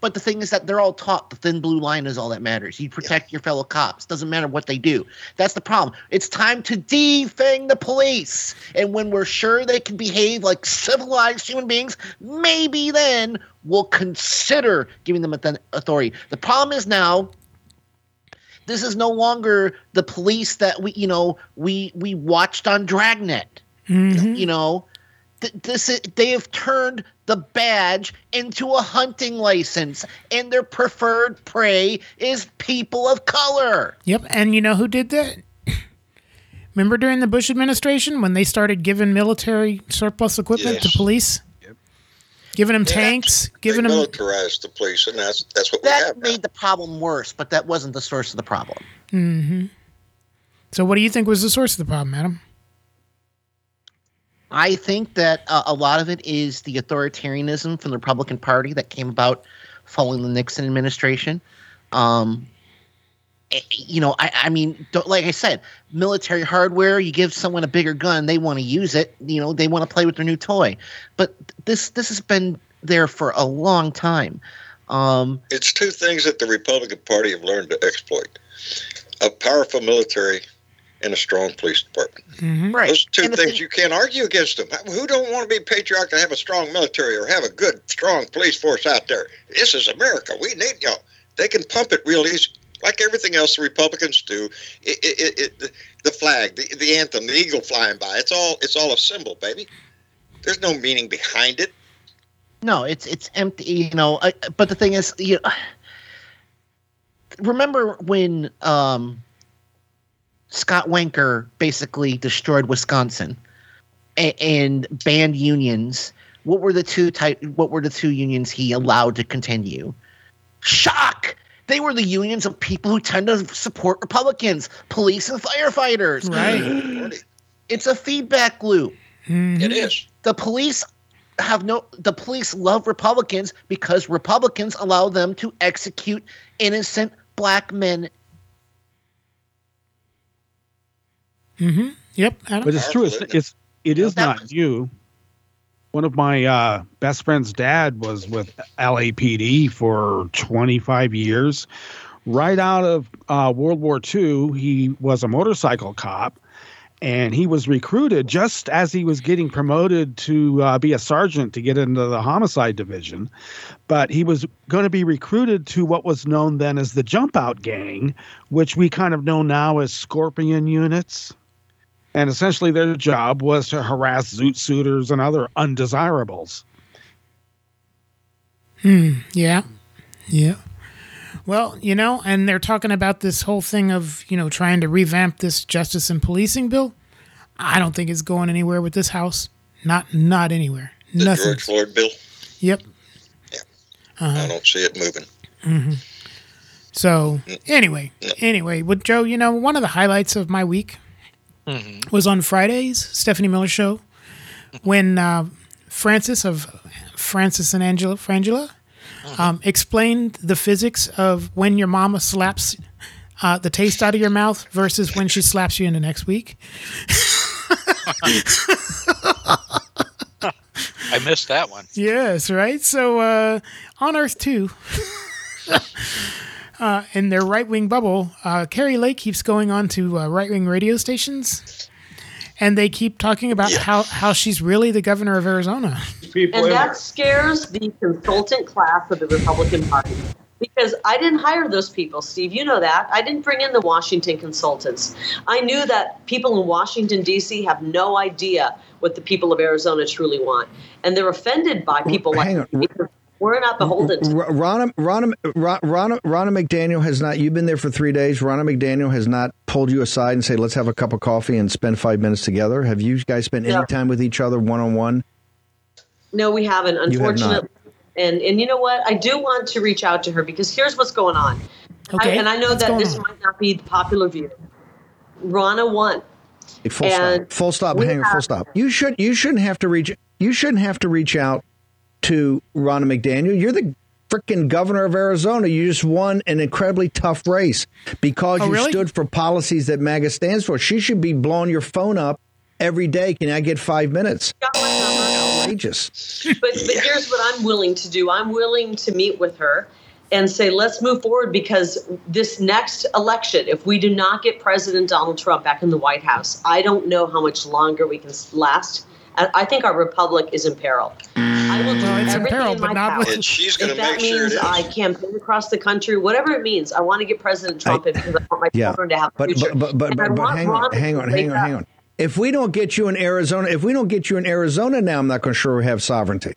But the thing is that they're all taught the thin blue line is all that matters. You protect your fellow cops. Doesn't matter what they do. That's the problem. It's time to defang the police. And when we're sure they can behave like civilized human beings, maybe then we'll consider giving them authority. The problem is now this is no longer the police that we watched on Dragnet. Mm-hmm. You know, they have turned the badge into a hunting license, and their preferred prey is people of color. Yep, and you know who did that? Remember during the Bush administration when they started giving military surplus equipment to police? Yep. Giving them tanks, giving them... militarized the police, and that's what we have now. That made the problem worse, but that wasn't the source of the problem. Mm-hmm. So what do you think was the source of the problem, Adam? I think that a lot of it is the authoritarianism from the Republican Party that came about following the Nixon administration. Like I said, military hardware, you give someone a bigger gun, they want to use it. You know, they want to play with their new toy. But this has been there for a long time. It's two things that the Republican Party have learned to exploit. A powerful military and a strong police department. Mm-hmm. Right. Those two things you can't argue against them. Who don't want to be patriotic and have a strong military or have a good, strong police force out there? This is America. We need y'all. They can pump it real easy. Like everything else the Republicans do, the flag, the anthem, the eagle flying by, it's all a symbol, baby. There's no meaning behind it. No, it's empty, but the thing is, remember when Scott Wanker basically destroyed Wisconsin and banned unions? What were the two unions he allowed to continue? Shock! They were the unions of people who tend to support Republicans, police and firefighters. Right. It's a feedback loop. Mm-hmm. It is. The police love Republicans because Republicans allow them to execute innocent black men. Mm-hmm. Yep. But it's true. It is not you. One of my best friend's dad was with LAPD for 25 years. Right out of World War II, he was a motorcycle cop, and he was recruited just as he was getting promoted to be a sergeant to get into the homicide division. But he was going to be recruited to what was known then as the Jump Out Gang, which we kind of know now as Scorpion units. And essentially their job was to harass zoot suiters and other undesirables. Yeah. Yeah. Well, and they're talking about this whole thing of, trying to revamp this justice and policing bill. I don't think it's going anywhere with this House. Not anywhere. Nothing. The George Floyd bill? Yep. Yeah. I don't see it moving. Mm-hmm. So anyway, with Joe, one of the highlights of my week was on Friday's Stephanie Miller show when Francis of Francis and Angela Frangela explained the physics of when your mama slaps the taste out of your mouth versus when she slaps you in the next week. I missed that one. Yes, right? So on Earth 2... in their right-wing bubble, Carrie Lake keeps going on to right-wing radio stations, and they keep talking about how she's really the governor of Arizona. And that scares the consultant class of the Republican Party, because I didn't hire those people, Steve. You know that. I didn't bring in the Washington consultants. I knew that people in Washington, D.C. have no idea what the people of Arizona truly want, and they're offended by people We're not beholden to Ronna McDaniel has not. You've been there for 3 days. Ronna McDaniel has not pulled you aside and say, "Let's have a cup of coffee and spend 5 minutes together." Have you guys spent any time with each other one-on-one? No, we haven't, unfortunately. And you know what? I do want to reach out to her because here's what's going on. Okay. And I know that this might not be the popular view. Ronna won. Hey, full stop. Hang on. Full stop. You shouldn't have to reach out to Ronna McDaniel. You're the freaking governor of Arizona. You just won an incredibly tough race because you stood for policies that MAGA stands for. She should be blowing your phone up every day. Can I get 5 minutes? Outrageous. But here's what I'm willing to do. I'm willing to meet with her and say, let's move forward, because this next election, if we do not get President Donald Trump back in the White House, I don't know how much longer we can last. I think our republic is in peril. I will do everything in my power. If that means I campaign across the country, whatever it means, I want to get President Trump in because I want my children to have a future. But hang on. If we don't get you in Arizona, now, I'm not going to sure we have sovereignty.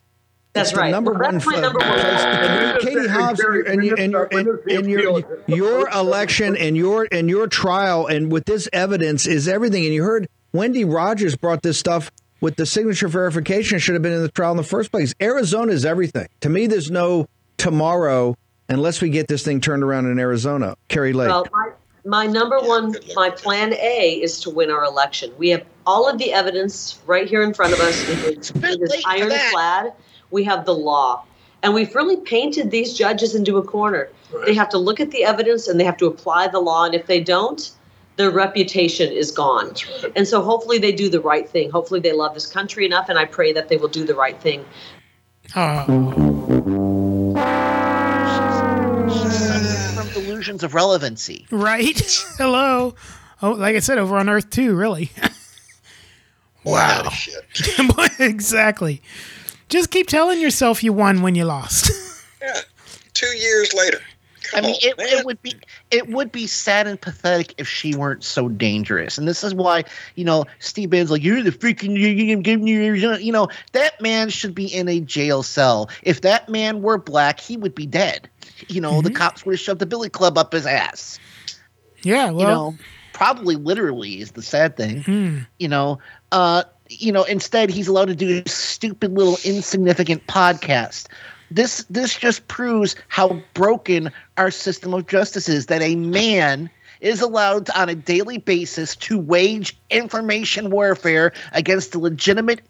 That's right. That's my number one. Katie Hobbs, your election and your trial and with this evidence is everything. And you heard Wendy Rogers brought this stuff. With the signature verification, should have been in the trial in the first place. Arizona is everything. To me, there's no tomorrow unless we get this thing turned around in Arizona. Carrie Lake. Well, my number one, my plan A is to win our election. We have all of the evidence right here in front of us. It is ironclad. We have the law. And we've really painted these judges into a corner. Right. They have to look at the evidence and they have to apply the law. And if they don't, their reputation is gone. Right. And so hopefully they do the right thing. Hopefully they love this country enough, and I pray that they will do the right thing. From delusions of relevancy. Right? Hello. Oh, like I said, over on Earth 2, really. Wow. Shit. Exactly. Just keep telling yourself you won when you lost. Yeah. 2 years later. It would be sad and pathetic if she weren't so dangerous. And this is why, Steve Bannon's like, you're the freaking, that man should be in a jail cell. If that man were black, he would be dead. you know, the cops would have shoved the billy club up his ass. Yeah, well, you know, probably literally is the sad thing. You know, instead he's allowed to do a stupid little insignificant podcast. This just proves how broken our system of justice is, that a man is allowed to, on a daily basis, to wage information warfare against the legitimate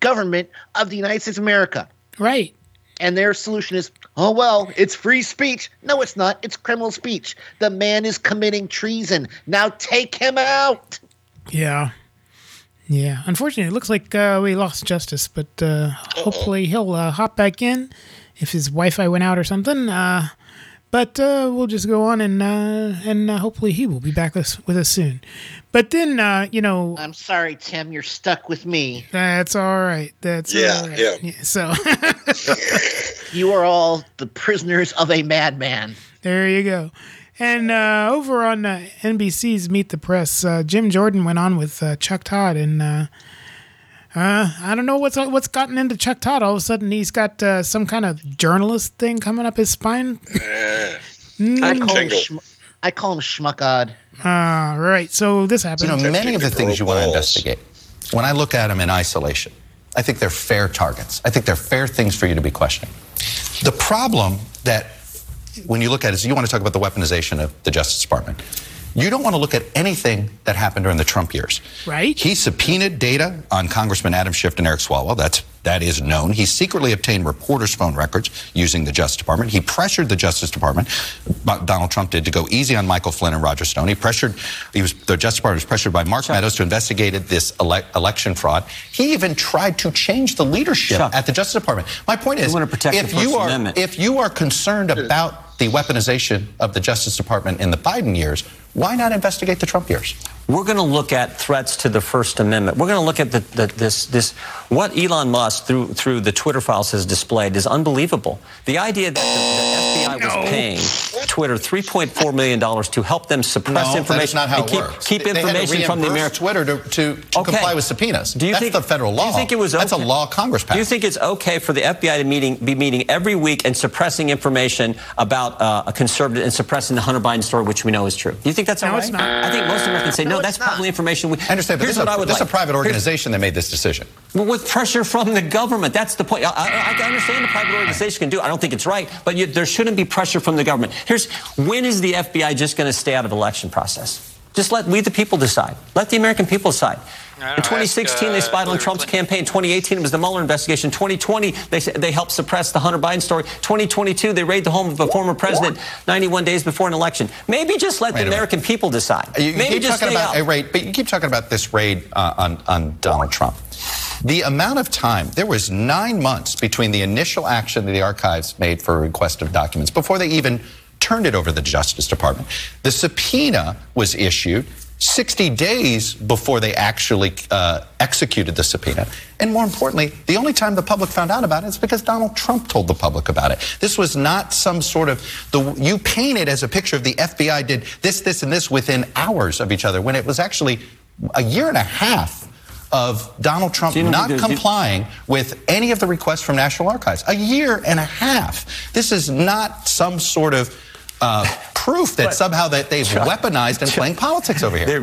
government of the United States of America. Right. And their solution is, oh, well, it's free speech. No, it's not. It's criminal speech. The man is committing treason. Now take him out. Yeah. Yeah. Unfortunately, it looks like we lost Justice, but hopefully he'll hop back in if his Wi-Fi went out or something. But we'll just go on and hopefully he will be back with us soon. But then, you know... I'm sorry, Tim. You're stuck with me. That's all right. That's all right. Yeah. So... You are all the prisoners of a madman. There you go. And over on NBC's Meet the Press, Jim Jordan went on with Chuck Todd, and I don't know what's gotten into Chuck Todd. All of a sudden, he's got some kind of journalist thing coming up his spine. I call him Schmuckod. All right, so this happens. You know, many of the things you want to investigate, when I look at them in isolation, I think they're fair targets. I think they're fair things for you to be questioning. The problem that when you look at it is you want to talk about the weaponization of the Justice Department. You don't want to look at anything that happened during the Trump years. Right. He subpoenaed data on Congressman Adam Schiff and Eric Swalwell. That is known. He secretly obtained reporters' phone records using the Justice Department. He pressured the Justice Department, Donald Trump did, to go easy on Michael Flynn and Roger Stone. The Justice Department was pressured by Mark Meadows to investigate this election fraud. He even tried to change the leadership at the Justice Department. My point is, if you are concerned about the weaponization of the Justice Department in the Biden years, why not investigate the Trump years? We're going to look at threats to the First Amendment. We're going to look at this what Elon Musk through the Twitter files has displayed is unbelievable. The idea that the FBI was paying Twitter $3.4 million to help them suppress information and keep information from the American Twitter to comply with subpoenas. That's the federal law. Do you think it was okay? That's a law Congress passed. Do you think it's okay for the FBI to be meeting every week and suppressing information about a conservative and suppressing the Hunter Biden story, which we know is true? Do you think that's all right? No, it's not. I think most Americans say no. That's probably information. I understand, but this is a private organization that made this decision. With pressure from the government, that's the point. I understand the private organization can do it. I don't think it's right, but there shouldn't be pressure from the government. When is the FBI just going to stay out of the election process? Just let we the people decide. Let the American people decide. In 2016, they spied on Trump's campaign. 2018, it was the Mueller investigation. 2020, they helped suppress the Hunter Biden story. 2022, they raided the home of a former president 91 days before an election. Maybe just let the American people decide. You keep talking about this raid on Donald Trump. The amount of time, there was 9 months between the initial action that the archives made for a request of documents before they even turned it over to the Justice Department. The subpoena was issued 60 days before they actually executed the subpoena. And more importantly, the only time the public found out about it is because Donald Trump told the public about it. This was not some sort of, you paint it as a picture of the FBI did this, this, and this within hours of each other, when it was actually a year and a half of Donald Trump not complying with any of the requests from National Archives. A year and a half. This is not some sort of proof that somehow that they've weaponized and playing politics over here.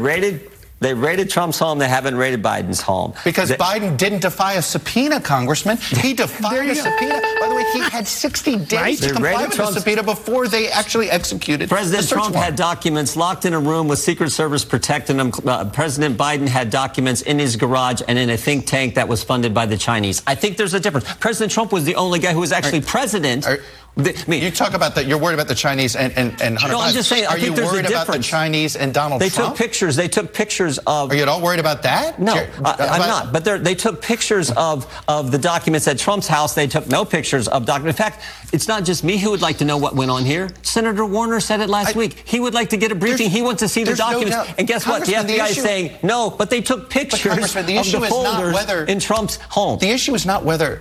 They raided Trump's home. They haven't raided Biden's home. Because Biden didn't defy a subpoena, Congressman. He defied a subpoena. By the way, he had 60 days to comply with the subpoena before they actually executed. President Trump had documents locked in a room with Secret Service protecting them. President Biden had documents in his garage and in a think tank that was funded by the Chinese. I think there's a difference. President Trump was the only guy who was actually president. You talk about that. You're worried about the Chinese and Hunter Biden. No, I'm just saying. Are you worried about the Chinese and Donald Trump? They took pictures of. Are you at all worried about that? No, I'm not. But they took pictures of the documents at Trump's house. They took no pictures of documents. In fact, it's not just me who would like to know what went on here. Senator Warner said it last week. He would like to get a briefing. He wants to see the documents. No, and guess what? The FBI is saying no. But they took pictures of the folders in Trump's home. The issue is not whether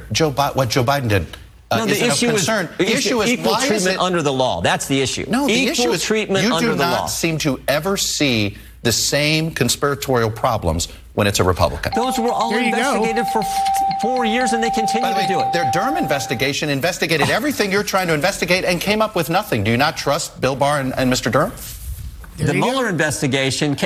what Joe Biden did. No, the issue is equal treatment under the law. That's the issue. No, the issue is equal treatment under the law. You do not seem to ever see the same conspiratorial problems when it's a Republican. Those were all investigated for 4 years, and they continue to do it. Their Durham investigation investigated everything you're trying to investigate and came up with nothing. Do you not trust Bill Barr and Mr. Durham? The Mueller investigation, we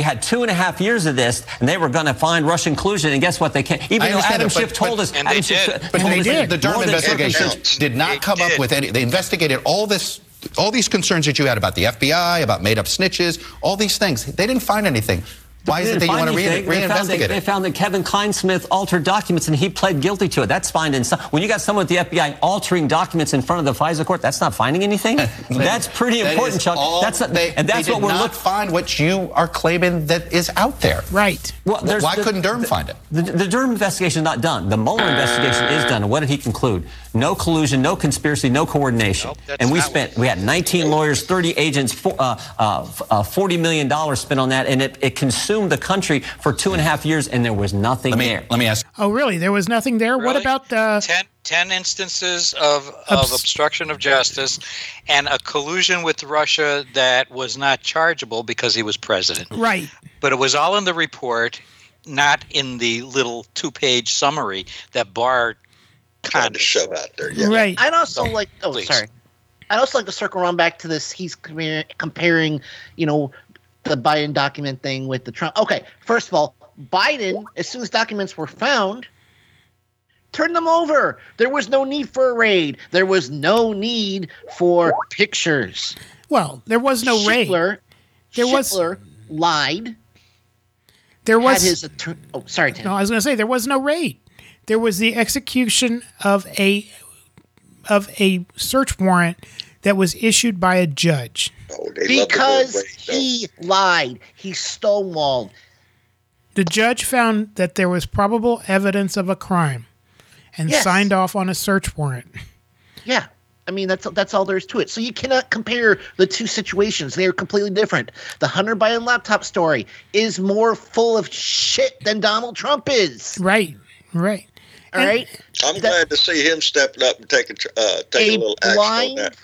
had 2.5 years of this, and they were going to find Russian collusion, and guess what? They can't. Even though Adam Schiff told us. And they did. But they did. The Durham investigation did not come up with any. They investigated all this, all these concerns that you had about the FBI, about made-up snitches, all these things. They didn't find anything. Why is it that you want to reinvestigate it? They found that Kevin Kleinsmith altered documents, and he pled guilty to it. That's finding something. When you got someone at the FBI altering documents in front of the FISA court, that's not finding anything. That's pretty important, Chuck. And that's what we're looking for. They did not find what you are claiming that is out there. Right. Well, why couldn't Durham find it? The Durham investigation is not done. The Mueller investigation is done. And what did he conclude? No collusion, no conspiracy, no coordination. And we had 19 lawyers, 30 agents, $40 million spent on that, and it consumed the country for 2.5 years, and there was nothing there. Let me ask. Oh, really? There was nothing there? Really? What about ten instances of obstruction of justice and a collusion with Russia that was not chargeable because he was president? Right. But it was all in the report, not in the little two-page summary that Barr kind of shove out there. Yeah. Right. I'd also like to circle around back to this. He's comparing, the Biden document thing with the Trump. Okay, first of all, Biden, as soon as documents were found, turned them over. There was no need for a raid. There was no need for pictures. Well, there was no raid. Schiffler lied. There was Tim. No, I was going to say there was no raid. There was the execution of a search warrant that was issued by a judge. Because he lied. He stonewalled. The judge found that there was probable evidence of a crime and signed off on a search warrant. Yeah. I mean, that's all there is to it. So you cannot compare the two situations. They are completely different. The Hunter Biden laptop story is more full of shit than Donald Trump is. Right. All right? I'm glad to see him stepping up and taking a little action on that.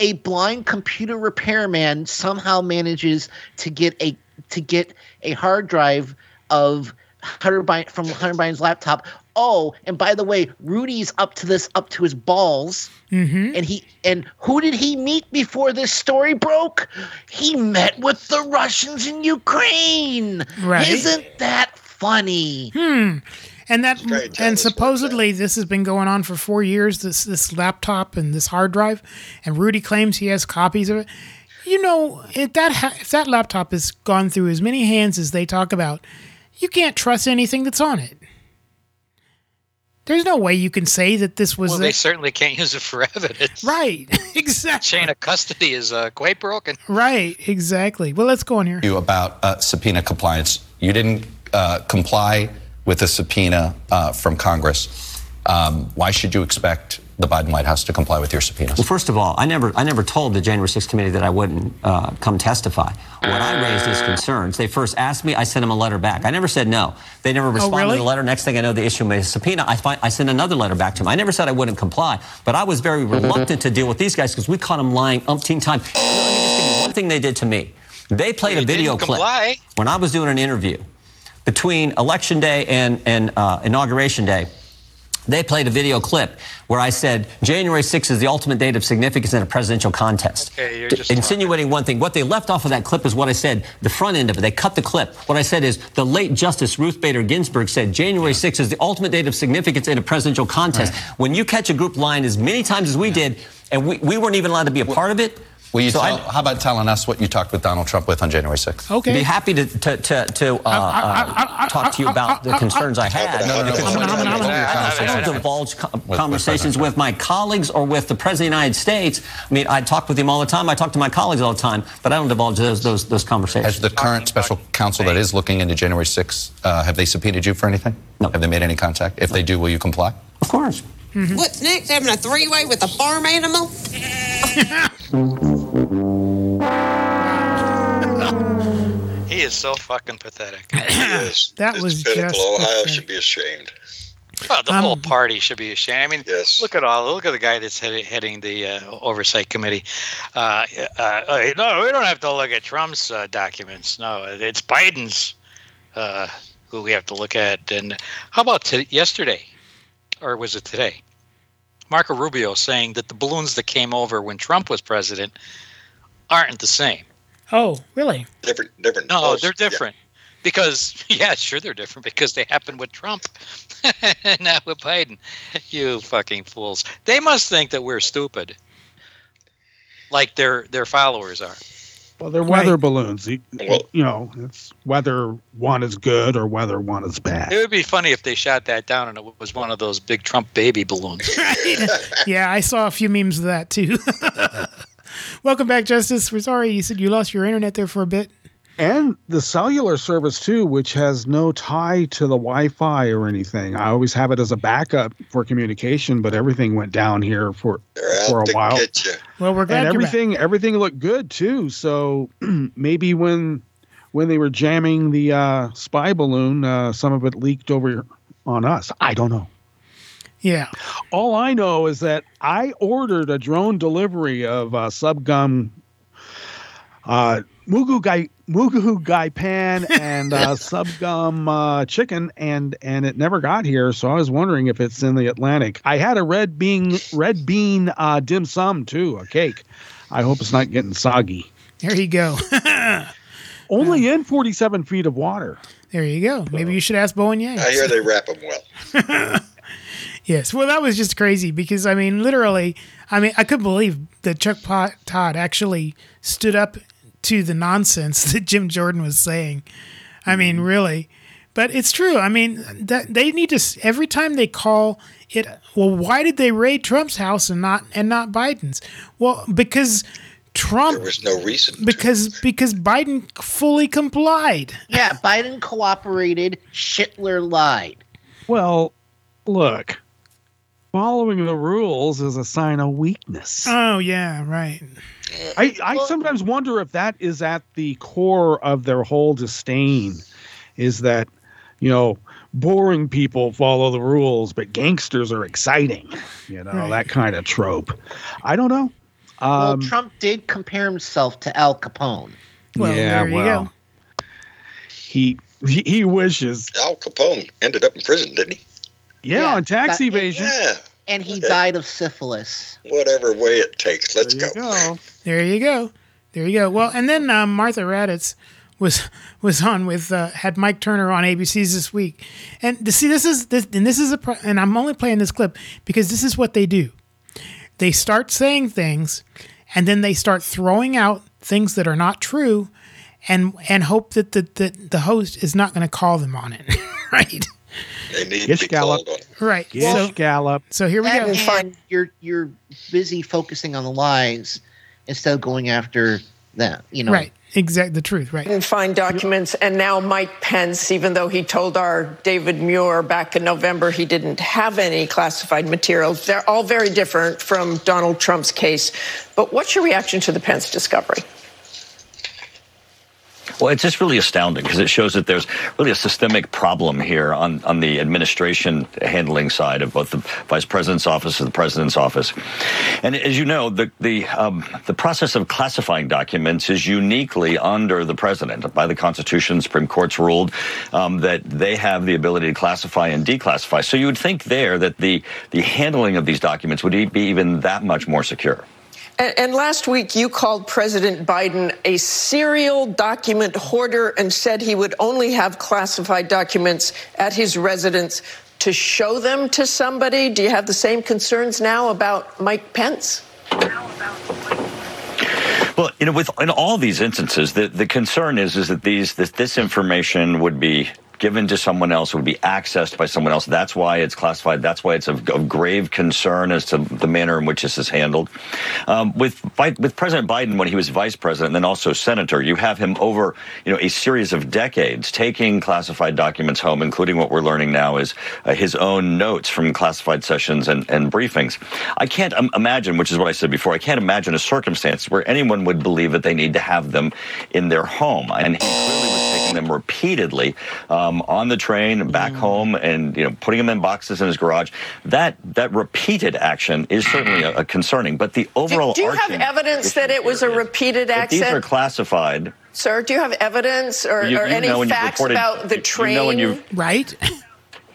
A blind computer repairman somehow manages to get a hard drive of Hunter Biden from Hunter Biden's laptop. Oh, and by the way, Rudy's up to his balls. Mm-hmm. And who did he meet before this story broke? He met with the Russians in Ukraine. Right. Isn't that funny? And supposedly this has been going on for 4 years, this laptop and this hard drive, and Rudy claims he has copies of it. If that laptop has gone through as many hands as they talk about, you can't trust anything that's on it. There's no way you can say that this was... Well, they certainly can't use it for evidence. Right, exactly. The chain of custody is quite broken. Right, exactly. Well, let's go on here. You about subpoena compliance. You didn't comply with a subpoena from Congress. Why should you expect the Biden White House to comply with your subpoenas? Well, first of all, I never told the January 6th committee that I wouldn't come testify. When I raised these concerns, they first asked me, I sent them a letter back. I never said no. They never responded to the letter. Next thing I know, they issued me a subpoena. I sent another letter back to them. I never said I wouldn't comply, but I was very reluctant to deal with these guys because we caught them lying umpteen times. One thing they did to me, they played a video clip when I was doing an interview. Between Election Day and Inauguration Day, they played a video clip where I said, January 6th is the ultimate date of significance in a presidential contest. Okay, you're just insinuating one thing. What they left off of that clip is what I said, the front end of it. They cut the clip. What I said is, the late Justice Ruth Bader Ginsburg said, January 6th is the ultimate date of significance in a presidential contest. Right. When you catch a group lying as many times as we did, and we weren't even allowed to be a part of it, how about telling us what you talked with Donald Trump with on January 6th? Okay. I'd be happy to talk to you about the concerns I had. I don't divulge conversations with my colleagues or with the President of the United States. I mean, I talk with him all the time. I talk to my colleagues all the time, but I don't divulge those conversations. As the current special counsel that is looking into January 6th, have they subpoenaed you for anything? No. Have they made any contact? If they do, will you comply? Of course. Mm-hmm. What's next? Having a three-way with a farm animal? He is so fucking pathetic. That was just. Ohio should be ashamed. Well, the whole party should be ashamed. I mean, yes. Look at the guy that's heading the oversight committee. No, we don't have to look at Trump's documents. No, it's Biden's who we have to look at. And how about yesterday, or was it today? Marco Rubio saying that the balloons that came over when Trump was president aren't the same. Oh, really? Different. No, they're different. Yeah. They're different because they happened with Trump and not with Biden. You fucking fools. They must think that we're stupid, like their followers are. Well, they're weather balloons. It's whether one is good or whether one is bad. It would be funny if they shot that down and it was one of those big Trump baby balloons. Yeah, I saw a few memes of that, too. Welcome back, Justice. We're sorry you said you lost your internet there for a bit. And the cellular service, too, which has no tie to the Wi-Fi or anything. I always have it as a backup for communication, but everything went down here for a while. Well, we're glad everything looked good, too. So maybe when they were jamming the spy balloon, some of it leaked over on us. I don't know. Yeah. All I know is that I ordered a drone delivery of Subgum Mugu Gai Pan and Subgum chicken, and it never got here, so I was wondering if it's in the Atlantic. I had a red bean dim sum, too, a cake. I hope it's not getting soggy. There you go. Only in 47 feet of water. There you go. Maybe you should ask Bowen Yang. I hear they wrap them well. Yes. Well, that was just crazy because, I mean, literally, I couldn't believe that Chuck Todd actually stood up to the nonsense that Jim Jordan was saying. I mean, really. But it's true. I mean, that they need to, every time they call it, well, why did they raid Trump's house and not Biden's? Well, because Trump, there was no reason because Biden fully complied. Yeah, Biden cooperated, Schittler lied. Well, look, following the rules is a sign of weakness. Oh, yeah, right. I sometimes wonder if that is at the core of their whole disdain, is that, boring people follow the rules, but gangsters are exciting, right. That kind of trope. I don't know. Well, Trump did compare himself to Al Capone. Well, yeah, there you go. He wishes. Al Capone ended up in prison, didn't he? Yeah, on tax evasion. Yeah. And he died of syphilis. Whatever way it takes. Let's go. There you go. Well, and then Martha Raddatz was on with had Mike Turner on ABC's This Week. And to see this is I'm only playing this clip because this is what they do. They start saying things and then they start throwing out things that are not true and hope that the host is not going to call them on it. Right? They need to be called on. Right. Yes, Gallup. So here we go. And you're busy focusing on the lies instead of going after that, Right. Exactly. The truth, right. And find documents. And now Mike Pence, even though he told our David Muir back in November he didn't have any classified materials, they're all very different from Donald Trump's case. But what's your reaction to the Pence discovery? Well, it's just really astounding because it shows that there's really a systemic problem here on the administration handling side of both the vice president's office and the president's office. And as you know, the process of classifying documents is uniquely under the president. By the Constitution, Supreme Court's ruled that they have the ability to classify and declassify. So you would think there that the handling of these documents would be even that much more secure. And last week, you called President Biden a serial document hoarder and said he would only have classified documents at his residence to show them to somebody. Do you have the same concerns now about Mike Pence? Well, in all these instances, the concern is that this information would be given to someone else, would be accessed by someone else. That's why it's classified. That's why it's of grave concern as to the manner in which this is handled. With President Biden, when he was vice president and then also senator, you have him over a series of decades taking classified documents home, including what we're learning now is his own notes from classified sessions and briefings. I can't imagine, which is what I said before, I can't imagine a circumstance where anyone would believe that they need to have them in their home. And he really was taking on him repeatedly on the train, back home, and putting him in boxes in his garage. That repeated action is certainly a concerning. But the overall do you have evidence that it was a repeated action? These are classified. Sir, do you have evidence or any facts about the train? Right.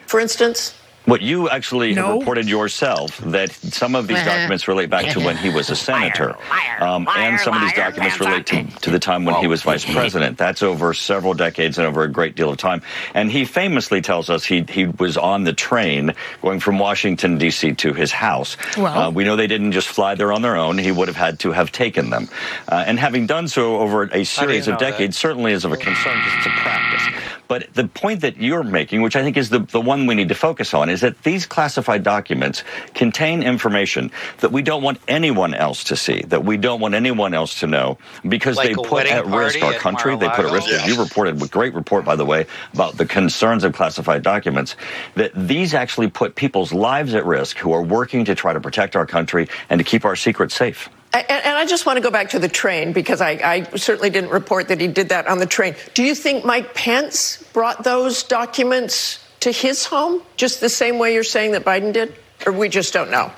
For instance? What you actually have reported yourself, that some of these documents relate back to when he was a senator. And some of these documents relate to the time when he was vice president. That's over several decades and over a great deal of time. And he famously tells us he was on the train going from Washington, D.C. to his house. Well, we know they didn't just fly there on their own. He would have had to taken them. And having done so over a series of decades certainly is of a concern because it's a practice. But the point that you're making, which I think is the one we need to focus on, is that these classified documents contain information that we don't want anyone else to see, that we don't want anyone else to know, because they put at risk our country. They put at risk, as you reported, a great report, by the way, about the concerns of classified documents, that these actually put people's lives at risk who are working to try to protect our country and to keep our secrets safe. And I just want to go back to the train, because I certainly didn't report that he did that on the train. Do you think Mike Pence brought those documents to his home, just the same way you're saying that Biden did? Or we just don't know?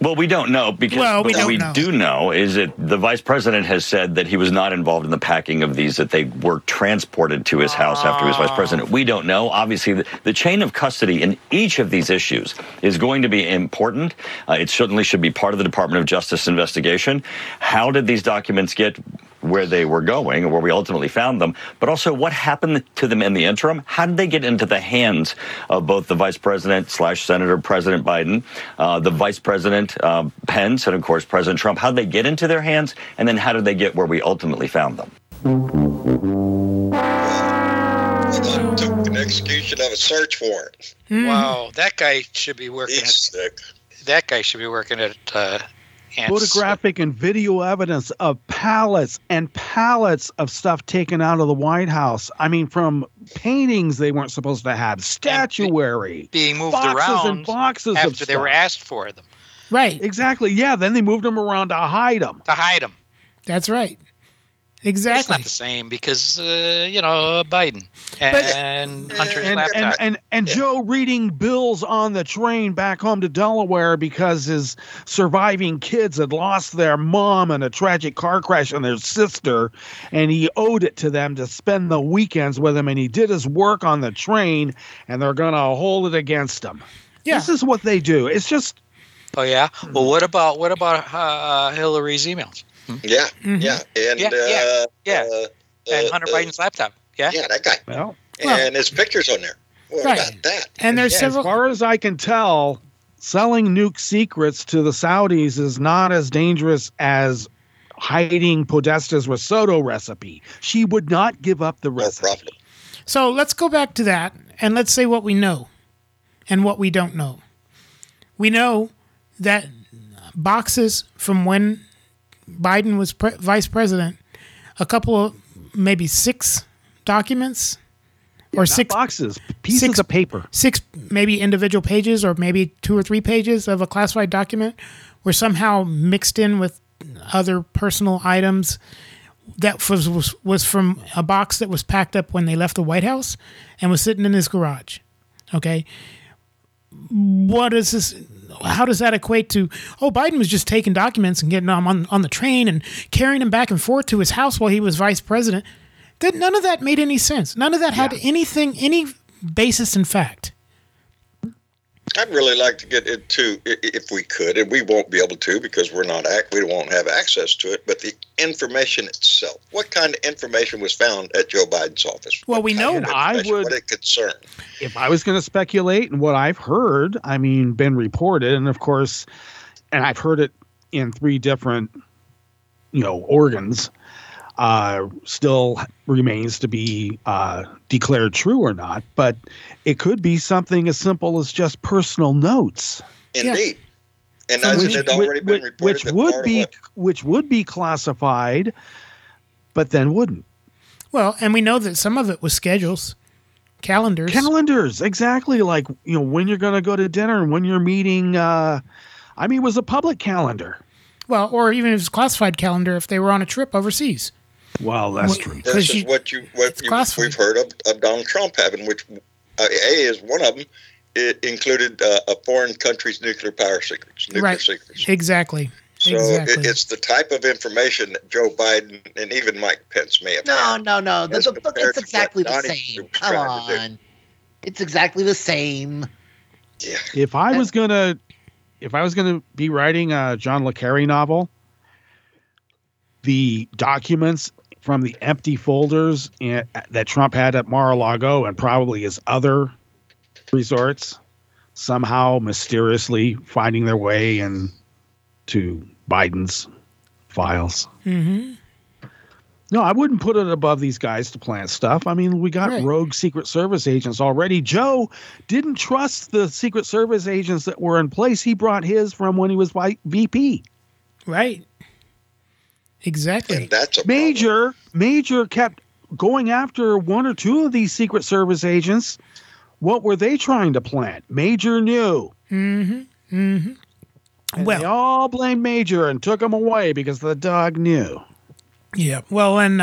Well, we don't know, because what we do know is that the vice president has said that he was not involved in the packing of these, that they were transported to his house after he was vice president. We don't know. Obviously, the chain of custody in each of these issues is going to be important. It certainly should be part of the Department of Justice investigation. How did these documents get where they were going or where we ultimately found them, but also what happened to them in the interim? How did they get into the hands of both the vice president / Senator President Biden, the vice president Pence, and of course President Trump? How did they get into their hands? And then how did they get where we ultimately found them? Took an execution of a search warrant. Wow, that guy should be working. That guy should be working at... photographic and video evidence of pallets and pallets of stuff taken out of the White House. I mean, from paintings they weren't supposed to have, statuary, being moved boxes around and boxes after they were asked for them. Right. Exactly. Yeah. Then they moved them around to hide them. That's right. Exactly. It's not the same because, Biden and Hunter's laptop. And Joe reading bills on the train back home to Delaware because his surviving kids had lost their mom in a tragic car crash and their sister, and he owed it to them to spend the weekends with him, and he did his work on the train, and they're going to hold it against him. Yeah. This is what they do. It's just... Oh, yeah? Well, what about Hillary's emails? Yeah, yeah, and and Hunter Biden's laptop. Yeah, yeah, that guy. Well, and his pictures on there. Well, right. About that. And there's several. As far as I can tell, selling nuke secrets to the Saudis is not as dangerous as hiding Podesta's risotto recipe. She would not give up the recipe. No problem. So let's go back to that, and let's say what we know, and what we don't know. We know that boxes from when Biden was vice president, a couple of maybe six documents or six boxes, pieces of paper, six maybe individual pages or maybe two or three pages of a classified document were somehow mixed in with other personal items that was from a box that was packed up when they left the White House and was sitting in his garage. Okay. What is this? How does that equate to, Biden was just taking documents and getting them on the train and carrying them back and forth to his house while he was vice president? None of that made any sense. None of that had any basis in fact. I'd really like to get into, if we could, and we won't be able to because we won't have access to it, but the information itself. What kind of information was found at Joe Biden's office? Well, we know what it concerned. If I was going to speculate, and what I've heard, been reported, and of course, and I've heard it in three different, organs, still remains to be declared true or not, but it could be something as simple as just personal notes. Indeed. Yeah. And as it had already been reported, which would be classified, but then wouldn't. Well, and we know that some of it was schedules, calendars, exactly. Like, when you're going to go to dinner and when you're meeting. It was a public calendar. Well, or even if it was a classified calendar, if they were on a trip overseas. Wow, that's true. This is we've heard of Donald Trump having, which is one of them. It included a foreign country's nuclear power secrets. Nuclear secrets. Exactly. So it's the type of information that Joe Biden and even Mike Pence may have had. No. The book is exactly the same. Come on. It's exactly the same. Yeah. If I was gonna be writing a John le Carré novel, the documents from the empty folders that Trump had at Mar-a-Lago and probably his other resorts somehow mysteriously finding their way into Biden's files. Mm-hmm. No, I wouldn't put it above these guys to plant stuff. I mean, we got rogue Secret Service agents already. Joe didn't trust the Secret Service agents that were in place. He brought his from when he was VP. Right. Exactly. And that's a Major kept going after one or two of these Secret Service agents. What were they trying to plant? Major knew. Mm-hmm. Mm-hmm. And they all blamed Major and took him away because the dog knew. Yeah. Well, and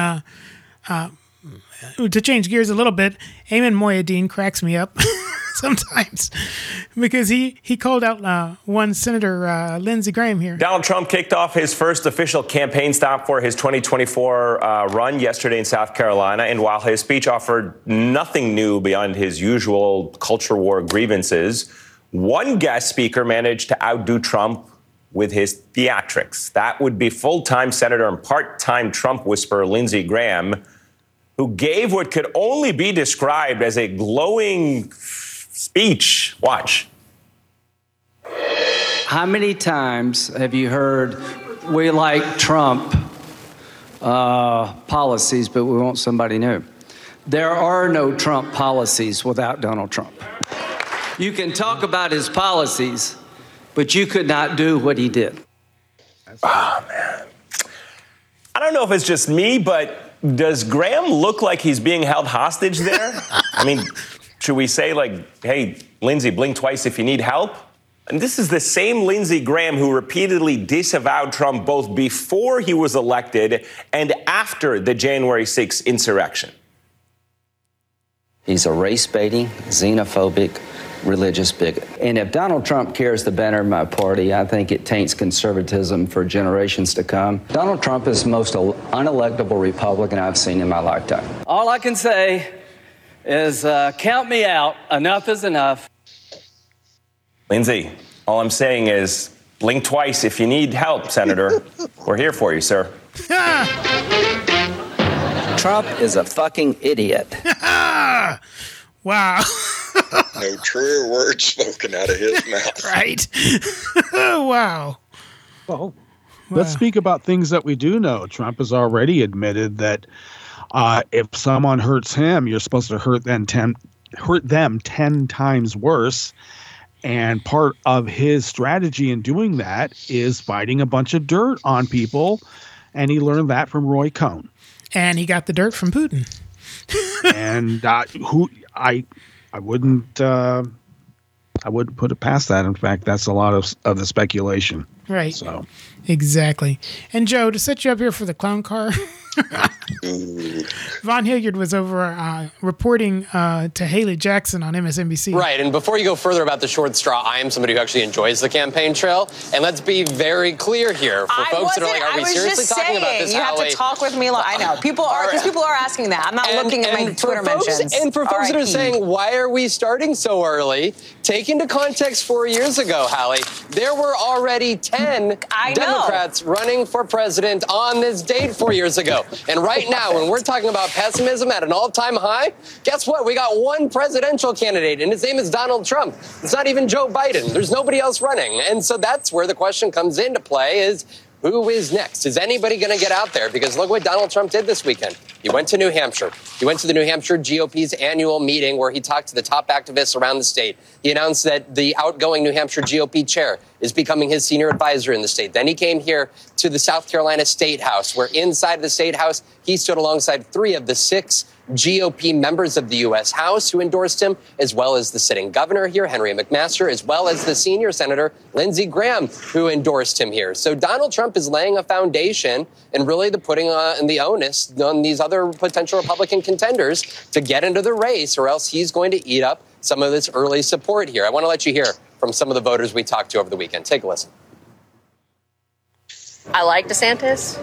to change gears a little bit, Ayman Mohyeldin cracks me up sometimes because he called out one Senator Lindsey Graham here. Donald Trump kicked off his first official campaign stop for his 2024 run yesterday in South Carolina. And while his speech offered nothing new beyond his usual culture war grievances, one guest speaker managed to outdo Trump with his theatrics. That would be full-time senator and part-time Trump whisperer Lindsey Graham, who gave what could only be described as a glowing speech. Watch. How many times have you heard, we like Trump policies, but we want somebody new? There are no Trump policies without Donald Trump. You can talk about his policies, but you could not do what he did. Oh, man. I don't know if it's just me, but does Graham look like he's being held hostage there? I mean, should we say, like, hey, Lindsey, blink twice if you need help? And this is the same Lindsey Graham who repeatedly disavowed Trump both before he was elected and after the January 6th insurrection. He's a race-baiting, xenophobic, religious bigot. And if Donald Trump carries the banner of my party, I think it taints conservatism for generations to come. Donald Trump is the most unelectable Republican I've seen in my lifetime. All I can say is count me out. Enough is enough. Lindsey, all I'm saying is blink twice if you need help, Senator. We're here for you, sir. Trump is a fucking idiot. Wow. No truer words spoken out of his mouth. Right. Wow. Well, let's speak about things that we do know. Trump has already admitted that if someone hurts him, you're supposed to hurt them 10 times worse. And part of his strategy in doing that is fighting a bunch of dirt on people. And he learned that from Roy Cohn. And he got the dirt from Putin. And I wouldn't put it past that. In fact, that's a lot of the speculation. Right. So exactly. And Joe, to set you up here for the clown car, Von Hilliard was over reporting to Haley Jackson on MSNBC. Right. And before you go further about the short straw, I am somebody who actually enjoys the campaign trail. And let's be very clear here for folks that are like, are we seriously talking about this? You have to talk with me. I know people are asking that. I'm not looking at my Twitter mentions. And for folks that are saying, why are we starting so early? Take into context 4 years ago, Hallie, there were already 10 Democrats running for president on this date 4 years ago. And right now, when we're talking about pessimism at an all-time high, guess what? We got one presidential candidate, and his name is Donald Trump. It's not even Joe Biden. There's nobody else running. And so that's where the question comes into play is, who is next? Is anybody going to get out there? Because look what Donald Trump did this weekend. He went to New Hampshire. He went to the New Hampshire GOP's annual meeting where he talked to the top activists around the state. He announced that the outgoing New Hampshire GOP chair is becoming his senior advisor in the state. Then he came here to the South Carolina State House, where inside the State House, he stood alongside three of the six GOP members of the U.S. House who endorsed him, as well as the sitting governor here, Henry McMaster, as well as the senior senator, Lindsey Graham, who endorsed him here. So Donald Trump is laying a foundation and really the putting on the onus on these other potential Republican contenders to get into the race, or else he's going to eat up some of this early support here. I want to let you hear from some of the voters we talked to over the weekend. Take a listen. I like DeSantis,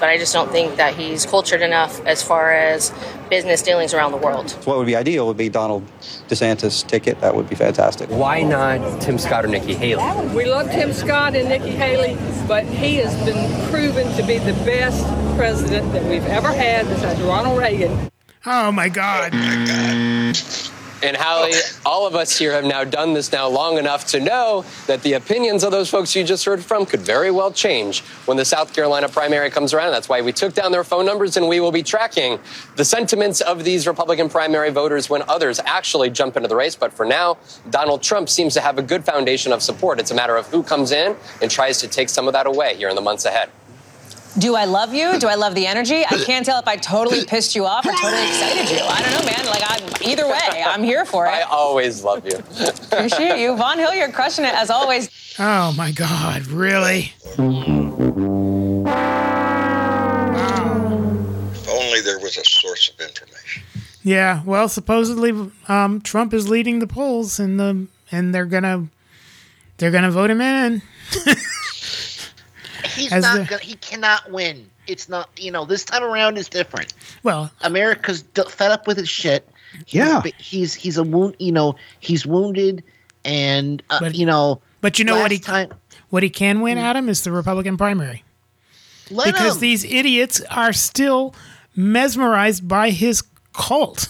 but I just don't think that he's cultured enough as far as business dealings around the world. What would be ideal would be Donald DeSantis' ticket. That would be fantastic. Why not Tim Scott or Nikki Haley? We love Tim Scott and Nikki Haley, but he has been proven to be the best president that we've ever had besides Ronald Reagan. Oh, my God. Oh, my God. And Hallie, all of us here have now done this now long enough to know that the opinions of those folks you just heard from could very well change when the South Carolina primary comes around. That's why we took down their phone numbers, and we will be tracking the sentiments of these Republican primary voters when others actually jump into the race. But for now, Donald Trump seems to have a good foundation of support. It's a matter of who comes in and tries to take some of that away here in the months ahead. Do I love you? Do I love the energy? I can't tell if I totally pissed you off or totally excited you. I don't know, man. Like, either way, I'm here for it. I always love you. Appreciate you. Von Hilliard crushing it, as always. Oh, my God. Really? Wow. If only there was a source of information. Yeah. Well, supposedly Trump is leading the polls, and they're gonna vote him in. He's as not going. He cannot win. It's not. This time around is different. Well, America's fed up with his shit. Yeah, he's a wound. He's wounded, and But you know what he can win, Adam, is the Republican primary. Because these idiots are still mesmerized by his cult.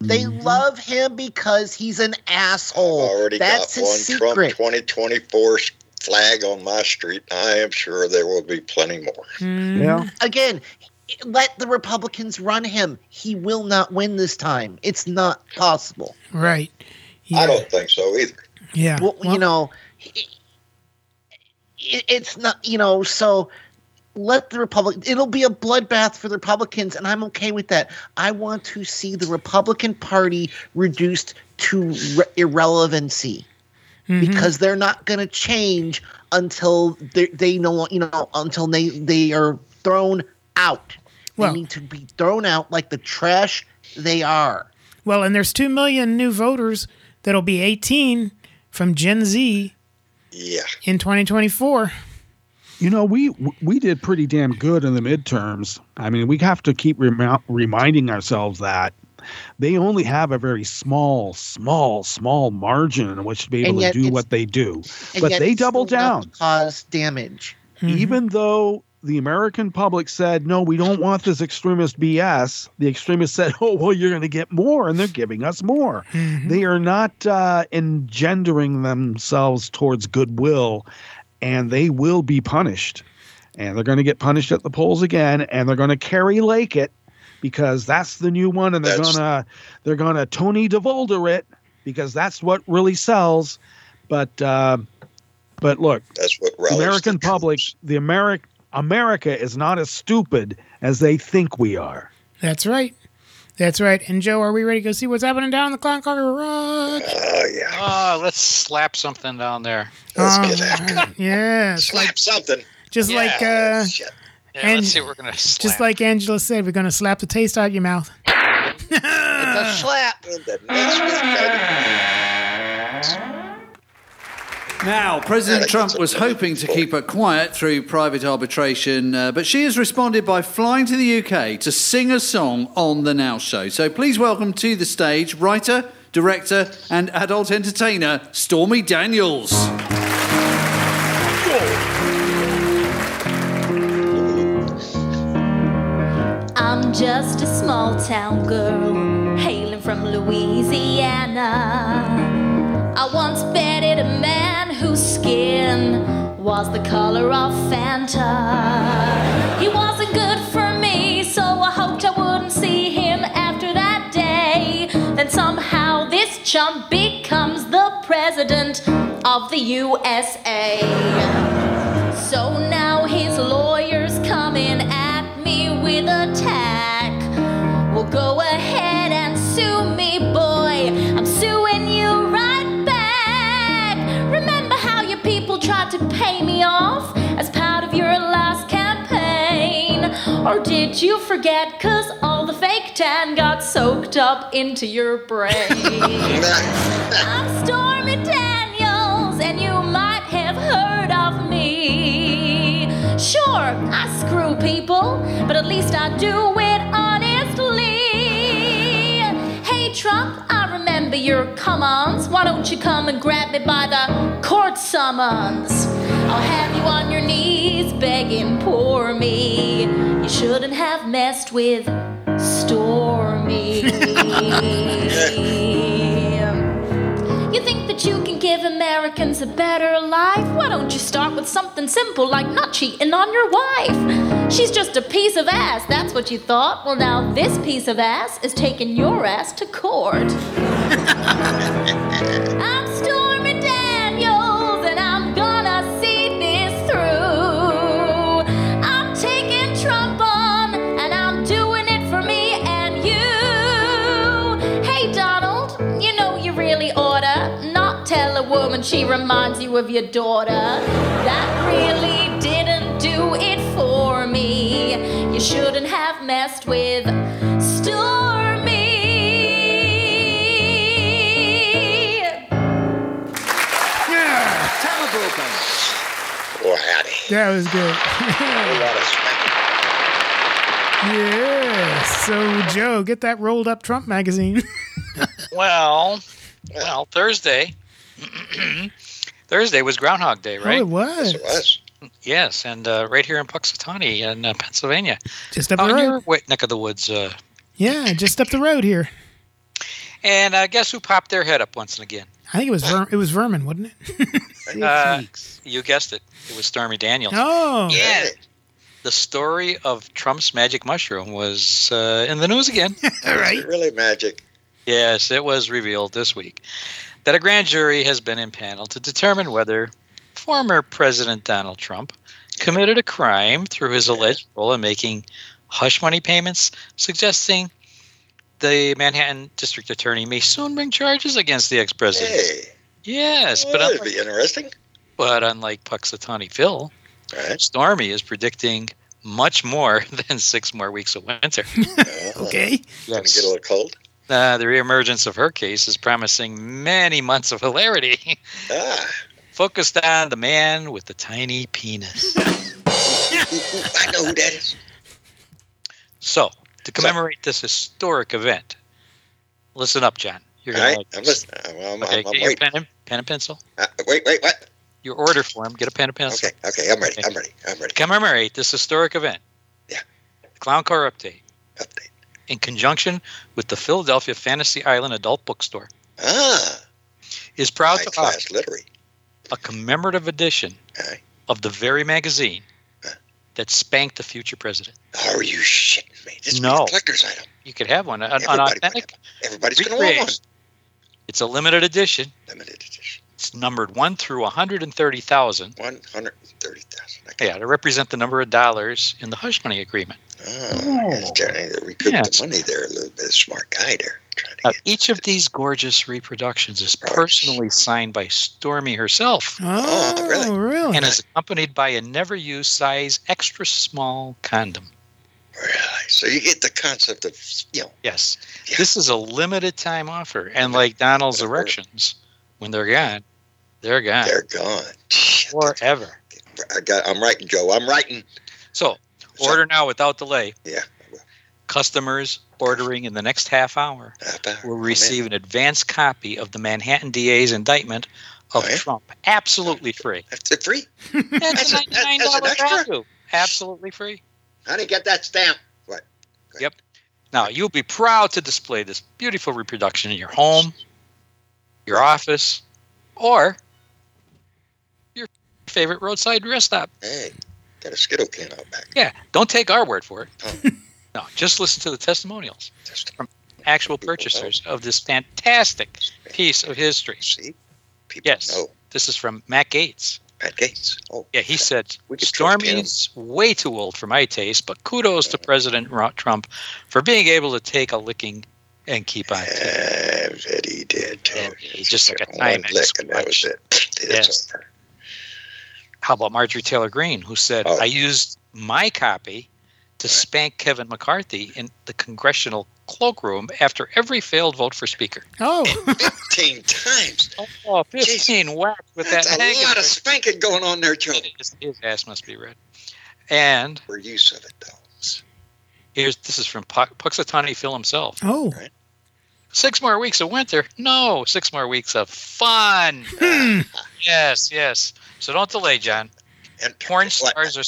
They love him because he's an asshole. Already that's got his one secret. Trump 2024. Flag on my street. I am sure there will be plenty more. Yeah. Again, let the Republicans run him. He will not win this time. It's not possible. Right. Yeah. I don't think so either. Yeah. Well, it's not, so let the Republicans, it'll be a bloodbath for the Republicans, and I'm okay with that. I want to see the Republican Party reduced to irrelevancy. Mm-hmm. Because they're not going to change until they are thrown out. Well, they need to be thrown out like the trash they are. Well, and there's 2 million new voters that'll be 18 from Gen Z. Yeah. In 2024. We did pretty damn good in the midterms. I mean, we have to keep reminding ourselves that. They only have a very small margin in which to be able to do what they do. But they double down. Cause damage. Mm-hmm. Even though the American public said, no, we don't want this extremist BS, the extremists said, oh, well, you're going to get more, and they're giving us more. Mm-hmm. They are not engendering themselves towards goodwill, and they will be punished. And they're going to get punished at the polls again, and they're going to carry lake it. Because that's the new one, and they're gonna Tony DeVolder it, because that's what really sells. But look, that's what the American public, America is not as stupid as they think we are. That's right. And Joe, are we ready to go see what's happening down in the Clown Car Garage? Oh yeah. Oh, let's slap something down there. Let's get after it. Yeah. Slap something. Just like. Shit. Yeah, and let's see what we're going to slap. Just like Angela said, we're going to slap the taste out of your mouth. It's a slap. Now, President Trump was hoping to keep her quiet through private arbitration, but she has responded by flying to the UK to sing a song on The Now Show. So please welcome to the stage writer, director, and adult entertainer, Stormy Daniels. Just a small town girl, hailing from Louisiana. I once petted a man whose skin was the color of Fanta. He wasn't good for me, so I hoped I wouldn't see him after that day. Then somehow this chump becomes the president of the USA. So now his lawyer's coming at me with a tag. Or did you forget? 'Cause all the fake tan got soaked up into your brain. I'm Stormy Daniels, and you might have heard of me. Sure, I screw people, but at least I do it honestly. Hey, Trump, I remember your come-ons. Why don't you come and grab me by the court summons? I'll have you on your knees begging poor me. You shouldn't have messed with Stormy. You think that you can give Americans a better life? Why don't you start with something simple like not cheating on your wife? She's just a piece of ass, that's what you thought. Well, now this piece of ass is taking your ass to court. I'm Stormy Daniels, and I'm gonna see woman, she reminds you of your daughter. That really didn't do it for me. You shouldn't have messed with Stormy. Yeah, tell the open. Oh, howdy. That was good. Yeah, so Joe, get that rolled up Trump magazine. Well, Thursday. Thursday was Groundhog Day, right? Oh, it was. Yes, it was. Yes, and right here in Puxatawny in Pennsylvania. Just up the road. Your neck of the woods. Yeah, just up the road here. And guess who popped their head up once and again? I think it was Vermin, wasn't it? You guessed it. It was Stormy Daniels. Oh. Yeah. The story of Trump's magic mushroom was in the news again. All right. It's really magic. Yes, it was revealed this week that a grand jury has been impaneled to determine whether former President Donald Trump committed a crime through his alleged role in making hush money payments, suggesting the Manhattan district attorney may soon bring charges against the ex-president. Hey. Yes, well, that'd be interesting. But unlike Puxatawny Phil, right, Stormy is predicting much more than 6 more weeks of winter. Okay. Yes. Gonna get a little cold. The reemergence of her case is promising many months of hilarity, focused on the man with the tiny penis. I know who that is. So, to commemorate this historic event, listen up, John. You're going to like this. I'm get your pen and pencil. Wait, what? Your order form. Get a pen and pencil. Okay, I'm ready. Commemorate this historic event. Yeah. The Clown Car Update. In conjunction with the Philadelphia Fantasy Island Adult Bookstore, is proud to offer a commemorative edition of the very magazine that spanked the future president. Are you shitting me? This is a collector's item. You could have one. An authentic. Everybody's going to want one. It's a limited edition. It's numbered 1 through 130,000. 130,000. Yeah, to represent the number of dollars in the hush money agreement. He's trying to recoup the money there a little bit. Smart guy there. Each of these gorgeous reproductions is personally signed by Stormy herself. Oh, really? And is accompanied by a never-used size extra small condom. Really? So you get the concept of, Yes. Yeah. This is a limited time offer. And like Donald's erections, when they're gone, they're gone. They're gone. Forever. I'm writing, Joe. I'm writing. So. Order now without delay. Yeah. Customers ordering in the next half hour will receive an advance copy of the Manhattan DA's indictment of Trump. Absolutely free. That's free? That's a $99 value. Absolutely free. How do you get that stamp? What? Yep. Now, you'll be proud to display this beautiful reproduction in your home, your office, or your favorite roadside rest stop. Hey. Got a Skittle can out back. Yeah, don't take our word for it. Oh. No, just listen to the testimonials from actual purchasers of this fantastic piece of history. See? People know. This is from Matt Gaetz. Oh, yeah, he said, Stormy's way too old for my taste, but kudos to President Trump for being able to take a licking and keep on. That he did. He just took a time and that was it. Yes. Over. How about Marjorie Taylor Greene, who said, I used my copy to spank Kevin McCarthy in the congressional cloakroom after every failed vote for speaker. Oh, 15 times. Oh, 15 whack with that's that. That's a lot of spanking going on there, Joe. His ass must be red. And for use of it, though. This is from Puxatawny Phil himself. Oh, right. 6 more weeks of winter? No, 6 more weeks of fun. Yes. So don't delay, John. And porn stars are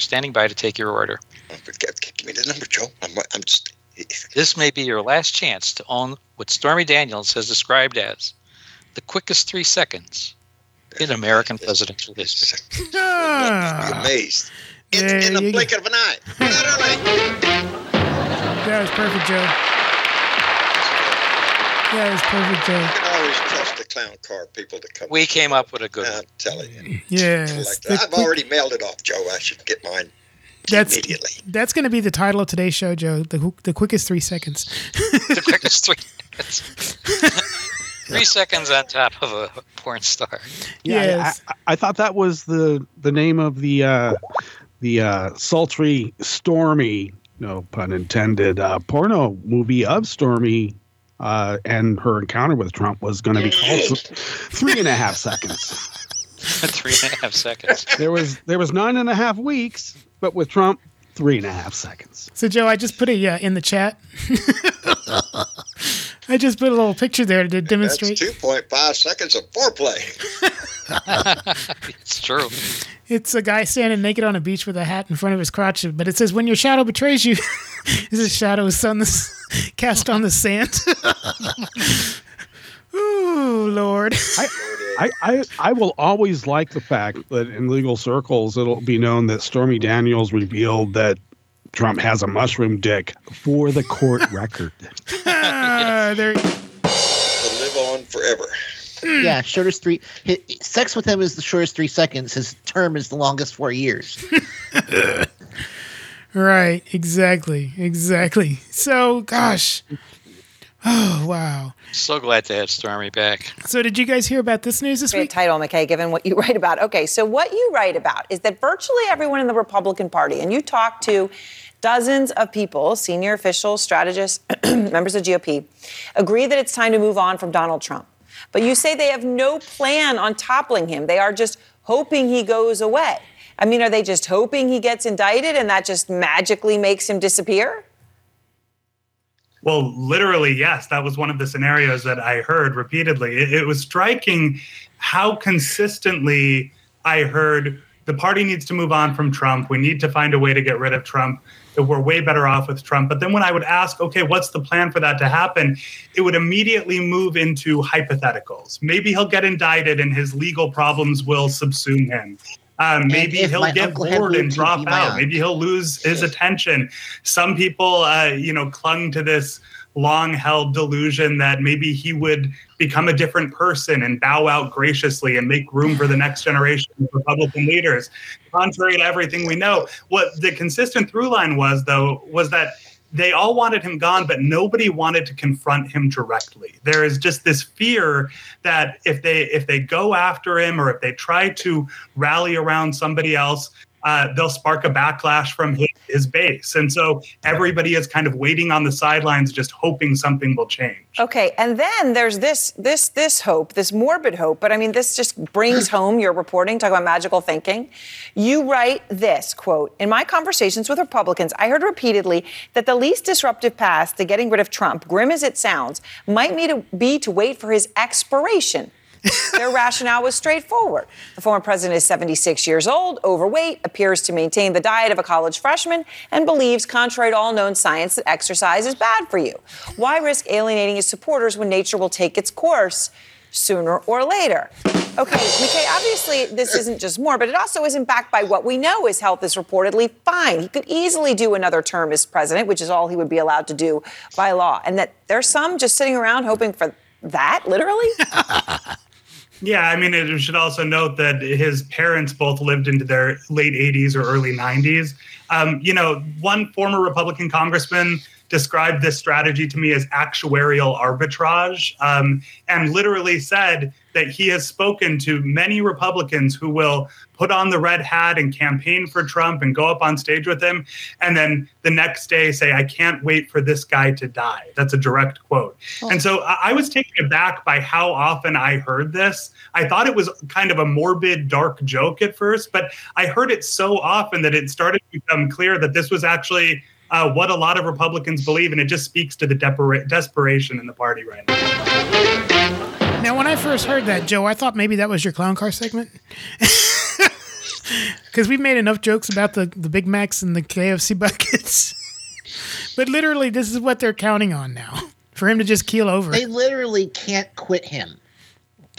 standing by to take your order. Give me the number, Joe. I'm just. This may be your last chance to own what Stormy Daniels has described as the quickest 3 seconds in American presidential history. You'd be amazed. It's in the blink of an eye. That was perfect, Joe. Yeah, it was perfect, Joe. You can always trust the clown car people to come. We came up with a good one. I'm telling you. Yes. I've already mailed it off, Joe. I should get mine. That's going to be the title of today's show, Joe. The quickest 3 seconds. The quickest 3 seconds. 3 seconds on top of a porn star. Yes. Yeah, I thought that was the name of the sultry, stormy, no pun intended, porno movie of Stormy and her encounter with Trump was going to be called 3.5 seconds. 3.5 seconds. There was 9.5 weeks. But with Trump, 3.5 seconds. So, Joe, I just put it in the chat. I just put a little picture there to demonstrate. That's 2.5 seconds of foreplay. It's true. It's a guy standing naked on a beach with a hat in front of his crotch, but it says, when your shadow betrays you, his shadow is cast on the sand. Ooh, Lord. I will always like the fact that in legal circles it'll be known that Stormy Daniels revealed that Trump has a mushroom dick for the court record. There. It'll live on forever. Yeah, shortest three. Sex with him is the shortest 3 seconds. His term is the longest 4 years. Right, exactly. So, gosh. Oh, wow. So glad to have Stormy back. So did you guys hear about this news this week? Title, McKay, given what you write about. Okay, so what you write about is that virtually everyone in the Republican Party, and you talk to dozens of people, senior officials, strategists, members of GOP, agree that it's time to move on from Donald Trump. But you say they have no plan on toppling him. They are just hoping he goes away. I mean, are they just hoping he gets indicted and that just magically makes him disappear? Well, literally, yes. That was one of the scenarios that I heard repeatedly. It was striking how consistently I heard the party needs to move on from Trump. We need to find a way to get rid of Trump. We're way better off with Trump. But then when I would ask, okay, what's the plan for that to happen? It would immediately move into hypotheticals. Maybe he'll get indicted and his legal problems will subsume him. Maybe he'll get bored and drop out. Maybe he'll lose his attention. Some people, clung to this long-held delusion that maybe he would become a different person and bow out graciously and make room for the next generation of Republican leaders. Contrary to everything we know, what the consistent through line was, though, was that they all wanted him gone, but nobody wanted to confront him directly. There is just this fear that if they go after him or if they try to rally around somebody else, they'll spark a backlash from his base. And so everybody is kind of waiting on the sidelines, just hoping something will change. Okay. And then there's this hope, this morbid hope. But I mean, this just brings home your reporting, talking about magical thinking. You write this, quote, in my conversations with Republicans, I heard repeatedly that the least disruptive path to getting rid of Trump, grim as it sounds, might be to wait for his expiration. Their rationale was straightforward. The former president is 76 years old, overweight, appears to maintain the diet of a college freshman, and believes, contrary to all known science, that exercise is bad for you. Why risk alienating his supporters when nature will take its course sooner or later? Okay, McKay, obviously this isn't just more, but it also isn't backed by what we know. His health is reportedly fine. He could easily do another term as president, which is all he would be allowed to do by law. And that there's some just sitting around hoping for that, literally? Yeah, I mean, you should also note that his parents both lived into their late 80s or early 90s. One former Republican congressman described this strategy to me as actuarial arbitrage, and literally said that he has spoken to many Republicans who will put on the red hat and campaign for Trump and go up on stage with him, and then the next day say, I can't wait for this guy to die. That's a direct quote. Oh. And so I was taken aback by how often I heard this. I thought it was kind of a morbid, dark joke at first, but I heard it so often that it started to become clear that this was actually what a lot of Republicans believe, and it just speaks to the desperation in the party right now. Now, when I first heard that, Joe, I thought maybe that was your clown car segment. Because we've made enough jokes about the Big Macs and the KFC buckets. But literally, this is what they're counting on now, for him to just keel over. They literally can't quit him.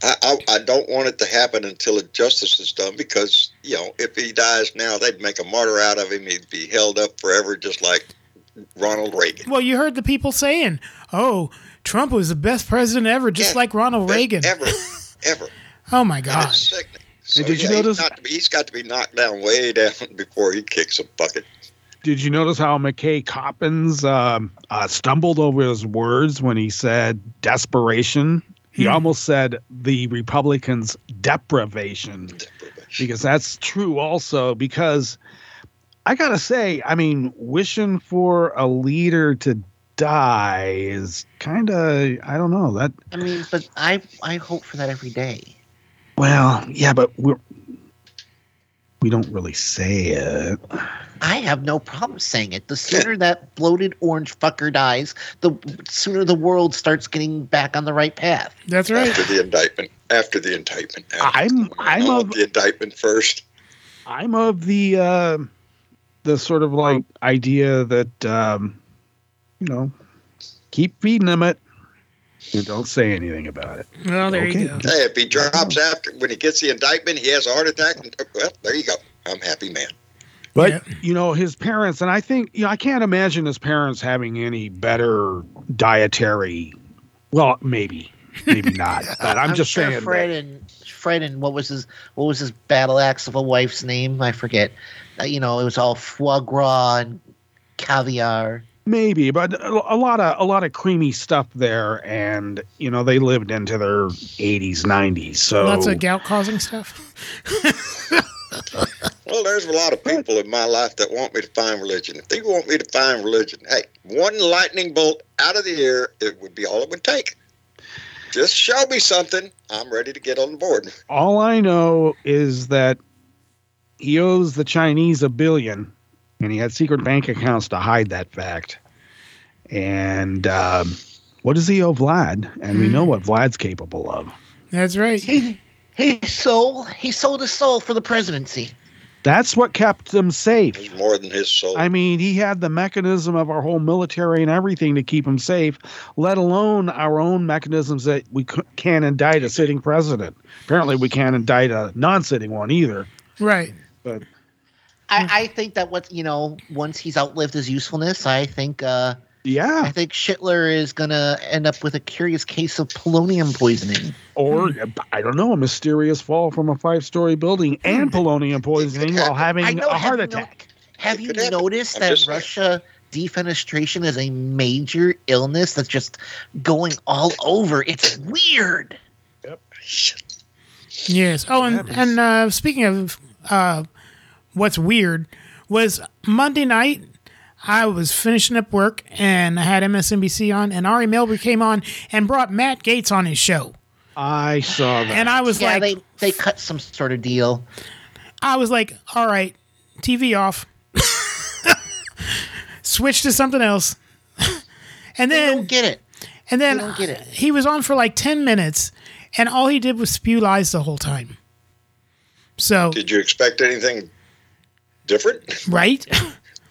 I don't want it to happen until justice is done, because, you know, if he dies now, they'd make a martyr out of him. He'd be held up forever, just like Ronald Reagan. Well, you heard the people saying, oh, Trump was the best president ever, just like Ronald Reagan. Ever. Oh, my God. It's sickening. So, did you notice? He's got to be knocked down way down before he kicks a bucket. Did you notice how McKay Coppins stumbled over his words when he said desperation? He almost said the Republicans' deprivation, because that's true also, because I got to say, I mean, wishing for a leader to die is kind of, I don't know. That. I mean, but I hope for that every day. Well, yeah, but we don't really say it. I have no problem saying it. The sooner that bloated orange fucker dies, the sooner the world starts getting back on the right path. That's right. After the indictment. The indictment first. I'm of the sort of like idea that you know, keep feeding them it. Don't say anything about it. Well, there you go. Hey, if he drops after when he gets the indictment, he has a heart attack. Well, there you go. I'm a happy man. But, you know, his parents, and I think, you know, I can't imagine his parents having any better dietary. Well, maybe not. But I'm just sure saying. Fred and what was his battle axe of a wife's name? I forget. You know, it was all foie gras and caviar. Maybe, but a lot of creamy stuff there, and you know they lived into their 80s, 90s. So lots of gout-causing stuff. Well, there's a lot of people in my life that want me to find religion. If they want me to find religion, hey, one lightning bolt out of the air, it would be all it would take. Just show me something. I'm ready to get on board. All I know is that he owes the Chinese $1 billion, and he had secret bank accounts to hide that fact. And what does he owe Vlad? And we know what Vlad's capable of. That's right. He sold his soul for the presidency. That's what kept him safe. It was more than his soul. I mean, he had the mechanism of our whole military and everything to keep him safe, let alone our own mechanisms that we can't indict a sitting president. Apparently, we can't indict a non-sitting one either. Right. But I think that once he's outlived his usefulness, I think Schittler is going to end up with a curious case of polonium poisoning. Or, I don't know, a mysterious fall from a 5-story building and polonium poisoning while having a heart attack. Have you noticed that Russia defenestration is a major illness that's just going all over? It's weird. Yep. Yes. Oh, and speaking of what's weird was Monday night, I was finishing up work and I had MSNBC on, and Ari Melber came on and brought Matt Gaetz on his show. I saw that. And I was like, they cut some sort of deal. I was like, all right, TV off. Switch to something else. And then they don't get it. And then he was on for like 10 minutes and all he did was spew lies the whole time. So did you expect anything different? Right?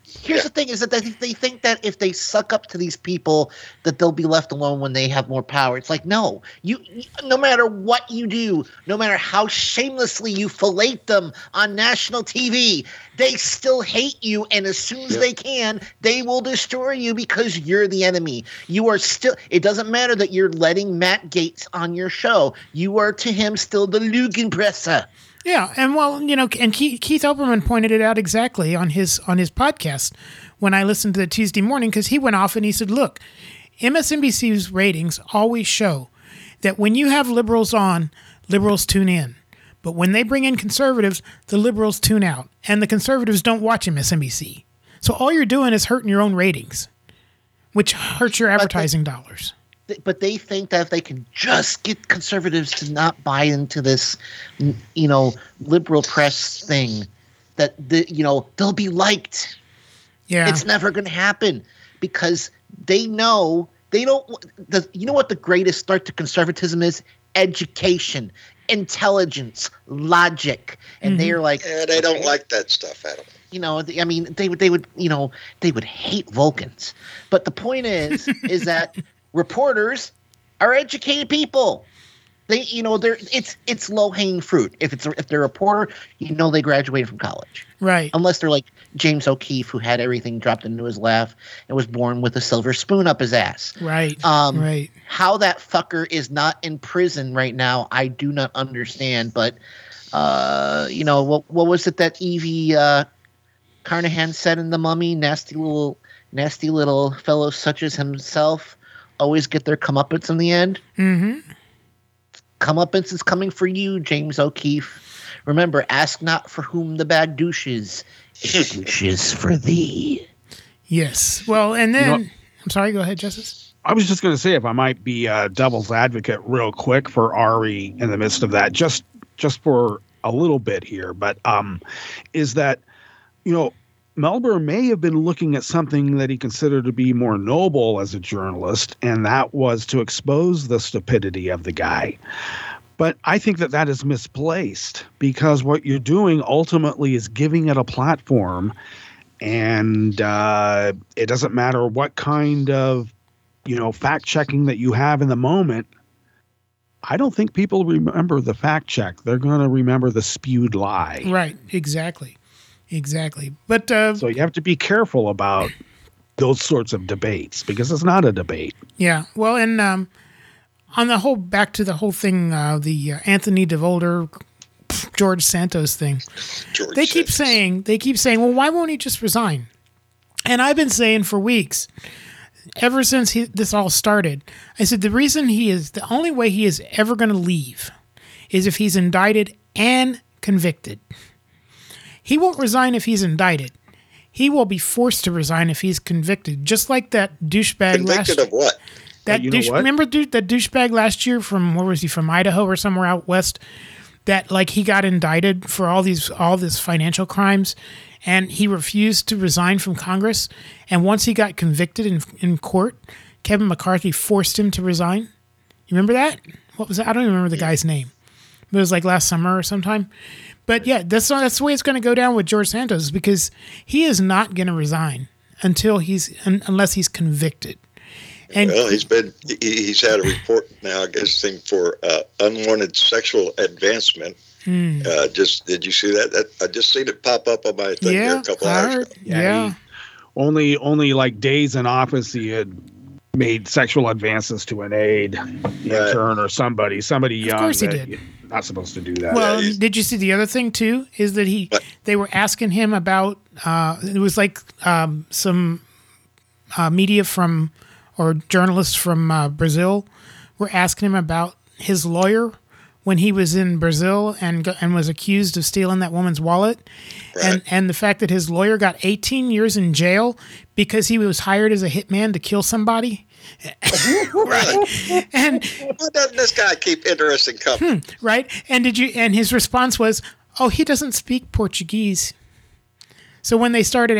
Here's the thing is that they think that if they suck up to these people that they'll be left alone when they have more power. It's like, no, you no matter what you do, no matter how shamelessly you fellate them on national TV, they still hate you. And as soon as they can, they will destroy you because you're the enemy. You are still – it doesn't matter that you're letting Matt Gaetz on your show. You are to him still the Lügenpresse. Yeah, and well, you know, and Keith Olbermann pointed it out exactly on his podcast when I listened to the Tuesday morning, because he went off and he said, look, MSNBC's ratings always show that when you have liberals on, liberals tune in. But when they bring in conservatives, the liberals tune out, and the conservatives don't watch MSNBC. So all you're doing is hurting your own ratings, which hurts your advertising dollars. But they think that if they can just get conservatives to not buy into this, you know, liberal press thing, that, you know, they'll be liked. Yeah. It's never going to happen because they know they don't – you know what the greatest threat to conservatism is? Education, intelligence, logic. And They're like – yeah, they don't like that stuff, Adam. You know, I mean, they would hate Vulcans. But the point is is that – reporters are educated people. They, you know, they're it's low hanging fruit. If they're a reporter, you know they graduated from college, right? Unless they're like James O'Keefe, who had everything dropped into his lap and was born with a silver spoon up his ass, right? Right. How that fucker is not in prison right now, I do not understand. But you know, what was it that Evie Carnahan said in The Mummy? Nasty little fellow such as himself always get their comeuppance in the end. Mm-hmm. Comeuppance is coming for you, James O'Keefe. Remember, ask not for whom the bad douche is. It douches for thee. Yes. Well, and then... You know, I'm sorry, go ahead, Justice. I was just going to say, if I might be a devil's advocate real quick for Ari in the midst of that, just for a little bit here, but is that, you know, Melbourne may have been looking at something that he considered to be more noble as a journalist, and that was to expose the stupidity of the guy. But I think that is misplaced, because what you're doing ultimately is giving it a platform, and it doesn't matter what kind of, you know, fact-checking that you have in the moment. I don't think people remember the fact-check. They're going to remember the spewed lie. Right, exactly. Exactly. But so you have to be careful about those sorts of debates, because it's not a debate. Yeah. Well, and on the whole, back to the whole thing, the Anthony DeVolder, George Santos thing, they keep saying, well, why won't he just resign? And I've been saying for weeks, ever since this all started, I said, the only way he is ever going to leave is if he's indicted and convicted. He won't resign if he's indicted. He will be forced to resign if he's convicted. Just like that douchebag. Convicted of what? Remember that douchebag last year from where was he from? Idaho or somewhere out west? That like he got indicted for all this financial crimes, and he refused to resign from Congress. And once he got convicted in court, Kevin McCarthy forced him to resign. You remember that? What was that? I don't even remember the guy's name. It was like last summer or sometime. But yeah, that's the way it's going to go down with George Santos, because he is not going to resign unless he's convicted. And well, he's had a report now, I guess, thing for unwanted sexual advancement. Did you see that? I just seen it pop up on my thing there a couple hours ago. Yeah. Only like days in office he had made sexual advances to an aide, intern, or somebody young. Of course he did. Not supposed to do that. Well, did you see the other thing too? Is that they were asking him about it was like some media or journalists from Brazil were asking him about his lawyer when he was in Brazil and was accused of stealing that woman's wallet, and the fact that his lawyer got 18 years in jail because he was hired as a hitman to kill somebody. Right. And why doesn't this guy keep interesting company? Right. And his response was, oh, he doesn't speak Portuguese. So when they started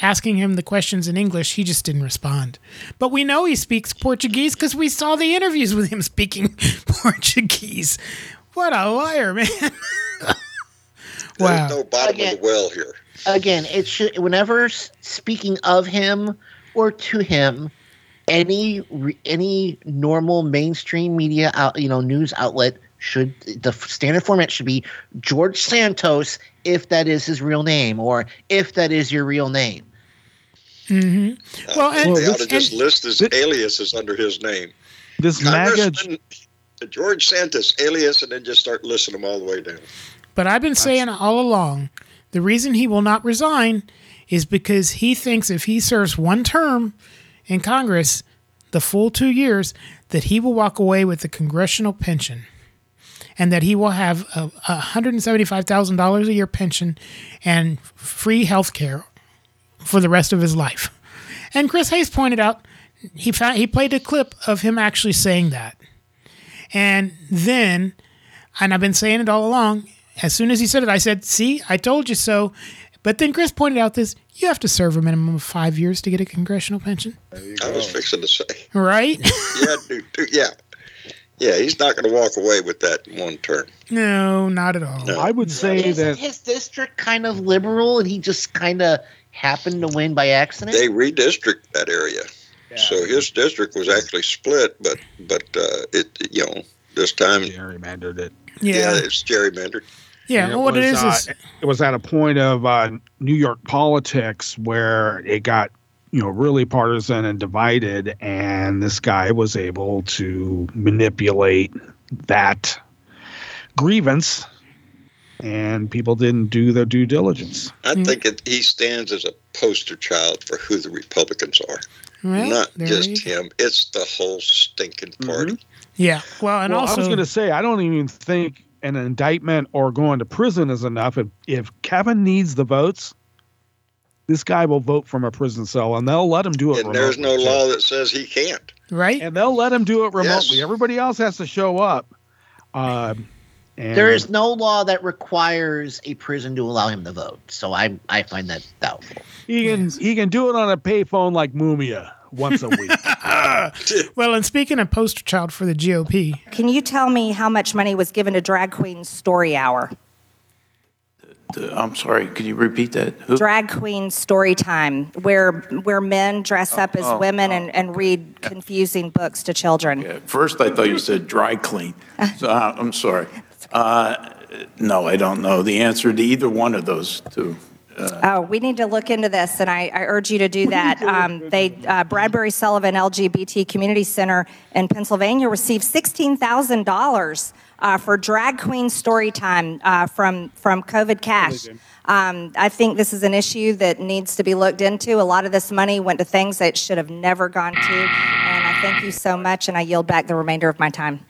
asking him the questions in English, he just didn't respond. But we know he speaks Portuguese because we saw the interviews with him speaking Portuguese. What a liar, man. Wow. There's no bottom of the well here. Again, it should, whenever speaking of him or to him, any normal mainstream media news outlet should, the standard format should be George Santos, if that is his real name, or if that is your real name. Mm-hmm. They ought to just list his aliases under his name. This MAGA George Santos alias, and then just start listing them all the way down. But I've been saying all along, the reason he will not resign is because he thinks if he serves one term in Congress, the full 2 years, that he will walk away with a congressional pension and that he will have a $175,000 a year pension and free health care for the rest of his life. And Chris Hayes pointed out, he played a clip of him actually saying that. And then, and I've been saying it all along, as soon as he said it, I said, see, I told you so. But then Chris pointed out this, you have to serve a minimum of 5 years to get a congressional pension. I was fixing to say. Right? Yeah, dude, yeah. Yeah, he's not going to walk away with that one term. No, not at all. No. I would say that his district kind of liberal and he just kind of happened to win by accident. They redistrict that area. Yeah. So his district was actually split, but it, you know, this time gerrymandered it. Yeah, it's gerrymandered. Yeah, well, what it is it was at a point of New York politics where it got, you know, really partisan and divided, and this guy was able to manipulate that grievance, and people didn't do their due diligence. I think he stands as a poster child for who the Republicans are. Well, not just him. It's the whole stinking party. Mm-hmm. Yeah. Well, and also I was going to say, I don't even think an indictment or going to prison is enough. If Kevin needs the votes, this guy will vote from a prison cell, and they'll let him do it remotely. And there's no law that says he can't. Right. And they'll let him do it remotely. Yes. Everybody else has to show up. There is no law that requires a prison to allow him to vote, so I find that doubtful. He can do it on a payphone like Mumia once a week. Well, and speaking of poster child for the GOP. Can you tell me how much money was given to Drag Queen Story Hour? I'm sorry, could you repeat that? Who? Drag Queen Story Time, where men dress up as women and read confusing books to children. Yeah, first I thought you said dry clean, so I'm sorry. No, I don't know the answer to either one of those two. We need to look into this, and I urge you to do that. Bradbury Sullivan LGBT Community Center in Pennsylvania received $16,000 for Drag Queen Storytime from COVID cash. I think this is an issue that needs to be looked into. A lot of this money went to things that it should have never gone to, and I thank you so much, and I yield back the remainder of my time.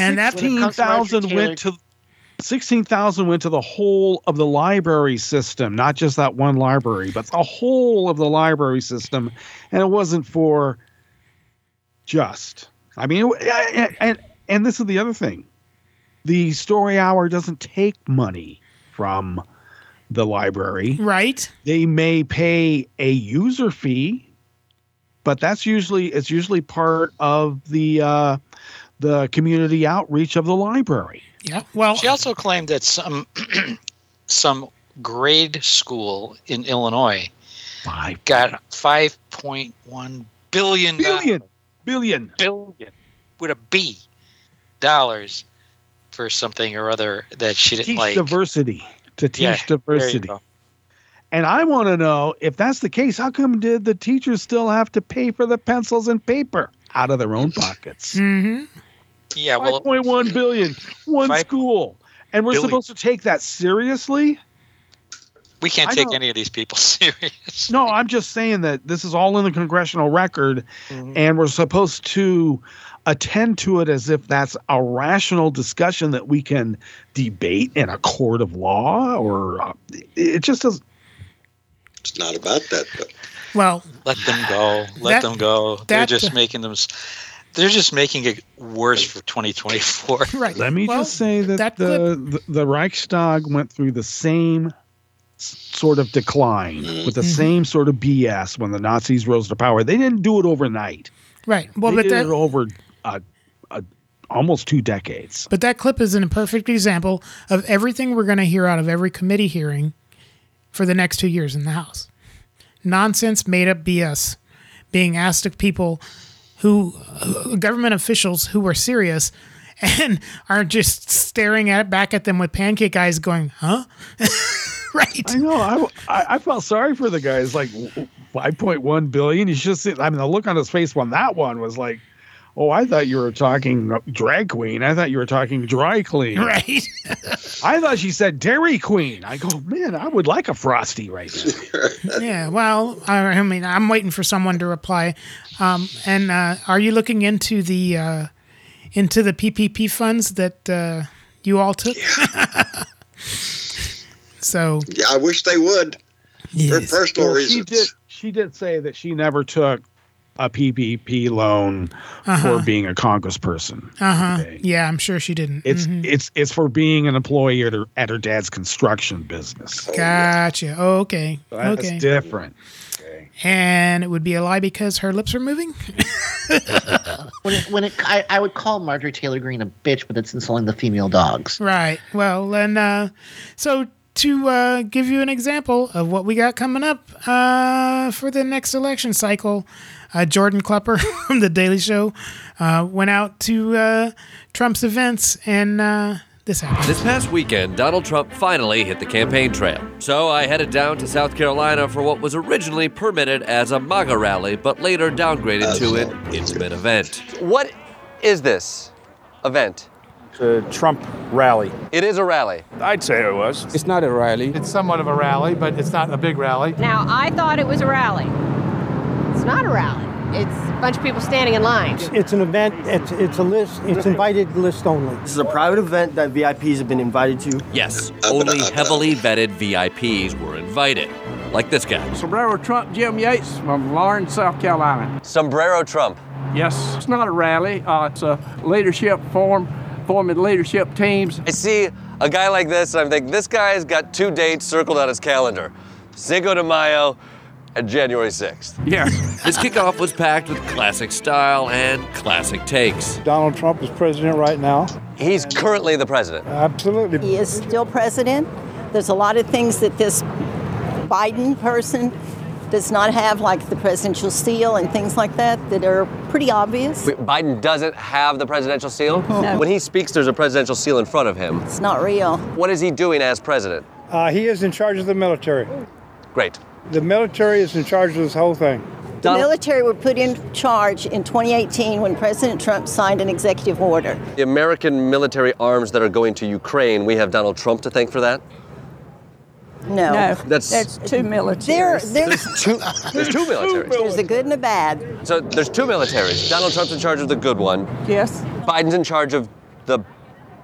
And that 16,000 went to the whole of the library system, not just that one library, but the whole of the library system. And it wasn't for just, I mean, and this is the other thing. The story hour doesn't take money from the library. Right. They may pay a user fee, but it's usually part of the community outreach of the library. Yeah. Well, she also claimed that some grade school in Illinois got $5.1 billion. Billion. With a B. Dollars for something or other that she didn't like. To teach diversity. And I want to know, if that's the case, how come did the teachers still have to pay for the pencils and paper out of their own pockets? Mm-hmm. Yeah, well, 5.1 billion, one school, and we're supposed to take that seriously? We can't take any of these people seriously. No, I'm just saying that this is all in the congressional record, mm-hmm. and we're supposed to attend to it as if that's a rational discussion that we can debate in a court of law, or it just doesn't. It's not about that, but well, let them go. They're just making it worse for 2024. Right. Let me just say that the Reichstag went through the same sort of decline with the same sort of BS when the Nazis rose to power. They didn't do it overnight. Right. Well, they did it over almost 2 decades. But that clip is a perfect example of everything we're going to hear out of every committee hearing for the next 2 years in the House. Nonsense, made up BS being asked of people who government officials who are serious and are just staring back at them with pancake eyes going, huh? Right. I know. I felt sorry for the guys. Like $5.1 billion. You should see. I mean, the look on his face when that one was like, Oh, I thought you were talking drag queen. I thought you were talking dry clean. Right. I thought she said Dairy Queen. I go, man, I would like a Frosty right now. Yeah, well, I mean, I'm waiting for someone to reply. And are you looking into the PPP funds that you all took? Yeah. So. Yeah, I wish they would. Yes. For personal reasons. She did say that she never took a PPP loan for being a congressperson. Okay. Yeah, I'm sure she didn't. It's for being an employee at her dad's construction business. Gotcha. Oh, okay. So that's different. Okay. And it would be a lie because her lips are moving. I would call Marjorie Taylor Greene a bitch, but it's insulting the female dogs. Right. Well, and so. To give you an example of what we got coming up for the next election cycle, Jordan Klepper from The Daily Show went out to Trump's events, and this happened. This past weekend, Donald Trump finally hit the campaign trail. So I headed down to South Carolina for what was originally permitted as a MAGA rally, but later downgraded to an intimate event. What is this event? A Trump rally. It is a rally. I'd say it was. It's not a rally. It's somewhat of a rally, but it's not a big rally. Now, I thought it was a rally. It's not a rally. It's a bunch of people standing in line. It's an event. It's a list. It's invited list only. This is a private event that VIPs have been invited to. Yes, only heavily vetted VIPs were invited. Like this guy. Sombrero Trump Jim Yates from Lawrence, South Carolina. Sombrero Trump. Yes, it's not a rally. It's a leadership forum. Forming leadership teams. I see a guy like this, and I think this guy's got two dates circled on his calendar. Cinco de Mayo and January 6th. Yeah. This kickoff was packed with classic style and classic takes. Donald Trump is president right now. He's currently the president. Absolutely. He is still president. There's a lot of things that this Biden person does not have, like the presidential seal and things like that are pretty obvious. Wait, Biden doesn't have the presidential seal? No. When he speaks, there's a presidential seal in front of him. It's not real. What is he doing as president? He is in charge of the military. Great. The military is in charge of this whole thing. The military were put in charge in 2018 when President Trump signed an executive order. The American military arms that are going to Ukraine, we have Donald Trump to thank for that? No, that's two militaries. There's two militaries. There's the good and the bad. So there's two militaries. Donald Trump's in charge of the good one. Yes. Biden's in charge of the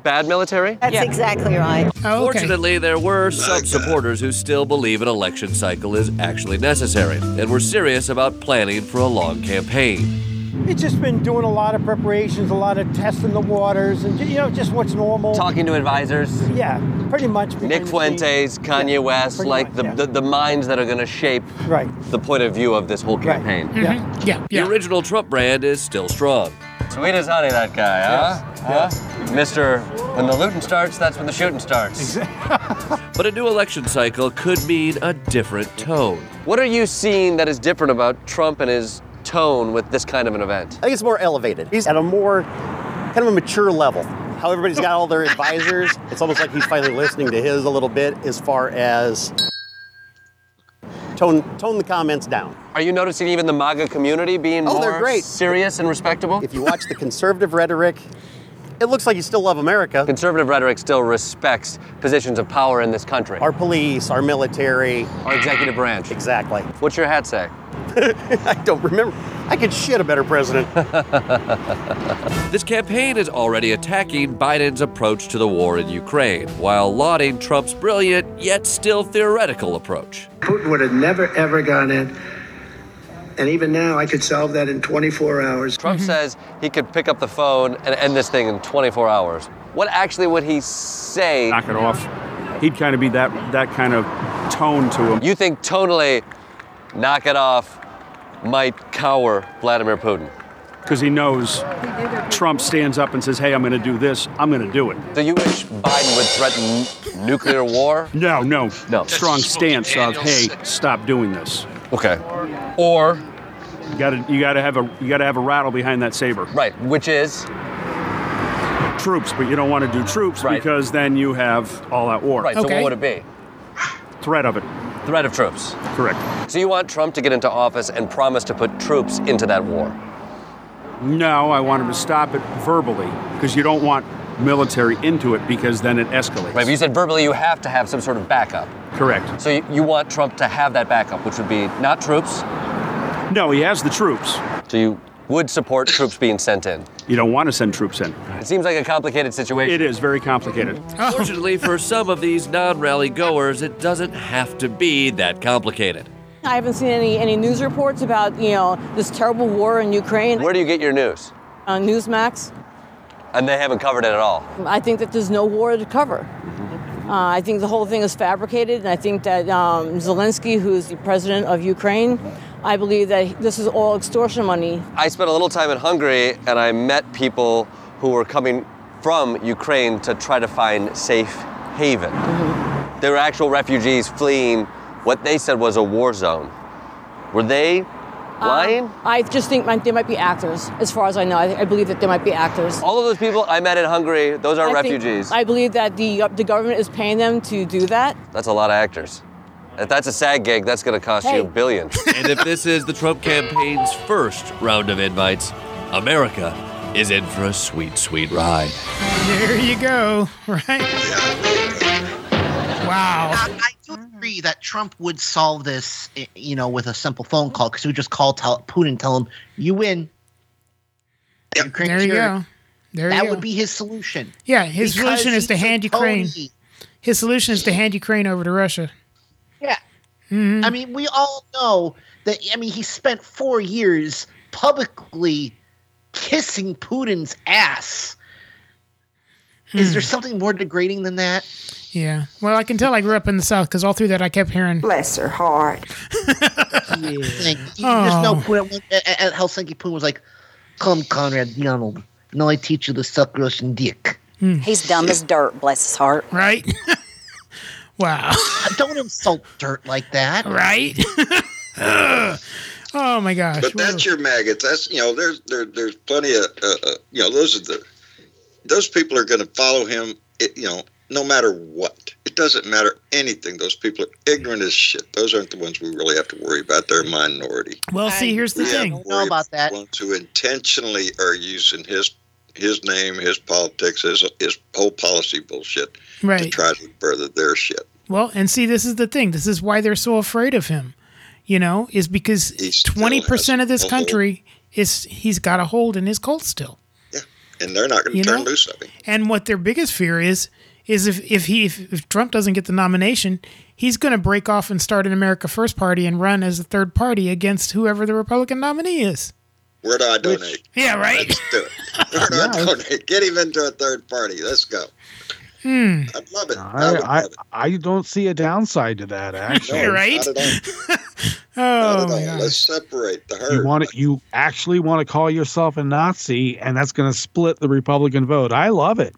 bad military? That's exactly right. Oh, okay. Fortunately, there were some supporters who still believe an election cycle is actually necessary and were serious about planning for a long campaign. It's just been doing a lot of preparations, a lot of testing the waters, and just what's normal. Talking to advisors. Yeah, pretty much. Nick Fuentes, Kanye West, the minds that are going to shape the point of view of this whole campaign. Right. Mm-hmm. Yeah. The original Trump brand is still strong. Sweet as honey, that guy, huh? Mr. When the looting starts, that's when the shooting starts. Exactly. But a new election cycle could mean a different tone. What are you seeing that is different about Trump and his tone with this kind of an event? I think it's more elevated. He's at a more kind of a mature level. How everybody's got all their advisors. It's almost like he's finally listening to his a little bit as far as tone the comments down. Are you noticing even the MAGA community being more serious and respectable? If you watch the conservative rhetoric, it looks like you still love America. Conservative rhetoric still respects positions of power in this country. Our police, our military. Our executive branch. Exactly. What's your hat say? I don't remember. I could shit a better president. This campaign is already attacking Biden's approach to the war in Ukraine, while lauding Trump's brilliant, yet still theoretical approach. Putin would have never, ever gone in. And even now, I could solve that in 24 hours. Trump says he could pick up the phone and end this thing in 24 hours. What actually would he say? Knock it off. He'd kind of be that kind of tone to him. You think tonally, knock it off might cower Vladimir Putin? Because he knows Trump stands up and says, hey, I'm going to do this. I'm going to do it. So you wish Biden would threaten nuclear war? No. Strong stance of, hey, stop doing this. Okay. Or you gotta have a rattle behind that saber. Right, which is troops, but you don't want to do troops because then you have all-out war. Right. Okay. So what would it be? Threat of it. Threat of troops. Correct. So you want Trump to get into office and promise to put troops into that war? No, I want him to stop it verbally, because you don't want military into it, because then it escalates. Right, but you said verbally you have to have some sort of backup. Correct. So you want Trump to have that backup, which would be not troops? No, he has the troops. So you would support troops being sent in? You don't want to send troops in. It seems like a complicated situation. It is very complicated. Fortunately for some of these non-rally goers, it doesn't have to be that complicated. I haven't seen any news reports about, you know, this terrible war in Ukraine. Where do you get your news? On Newsmax. And they haven't covered it at all? I think that there's no war to cover. I think the whole thing is fabricated, and I think that Zelensky, who's the president of Ukraine, I believe that this is all extortion money. I spent a little time in Hungary, and I met people who were coming from Ukraine to try to find safe haven. Mm-hmm. They were actual refugees fleeing what they said was a war zone. Were they lying? I just think they might be actors, as far as I know. I believe that they might be actors. All of those people I met in Hungary, those aren't refugees. I believe that the government is paying them to do that. That's a lot of actors. If that's a SAG gig, that's going to cost you billions. And if this is the Trump campaign's first round of invites, America is in for a sweet, sweet ride. There you go, right? Wow. I do agree that Trump would solve this, you know, with a simple phone call, because he would just call Putin and tell him, you win. Yep. There you go. That would be his solution. Yeah, his solution is to hand Ukraine. His solution is to hand Ukraine over to Russia. Yeah. Mm-hmm. I mean, we all know that, I mean, he spent 4 years publicly kissing Putin's ass. Is there something more degrading than that? Yeah. Well, I can tell I grew up in the South, because all through that I kept hearing, bless her heart. There's no point. At Helsinki, Putin was like, come, Conrad Donald, now I teach you the suck Russian dick. Mm. He's dumb as dirt, bless his heart. Right? Wow. Don't insult dirt like that. Right? Oh, my gosh. But that's your maggots. That's, you know, there's plenty of, you know, those people are going to follow him, you know, no matter what. It doesn't matter anything. Those people are ignorant as shit. Those aren't the ones we really have to worry about. They're a minority. Well, see, here's the thing. I don't know about that. The ones who intentionally are using his name, his politics, his whole policy bullshit to try to further their shit. Well, and see, this is the thing. This is why they're so afraid of him, you know, is because 20% of this country, he's got a hold in his cult still. And they're not going to turn loose of him. And what their biggest fear is if Trump doesn't get the nomination, he's going to break off and start an America First party and run as a third party against whoever the Republican nominee is. Where do I donate? Yeah, right. Let's do it. Where do I donate? Get him into a third party. Let's go. I'd love it. I would love it. I don't see a downside to that, actually. No, right? Not at all. Oh, not at all. Let's separate the herd. You actually want to call yourself a Nazi, and that's going to split the Republican vote. I love it.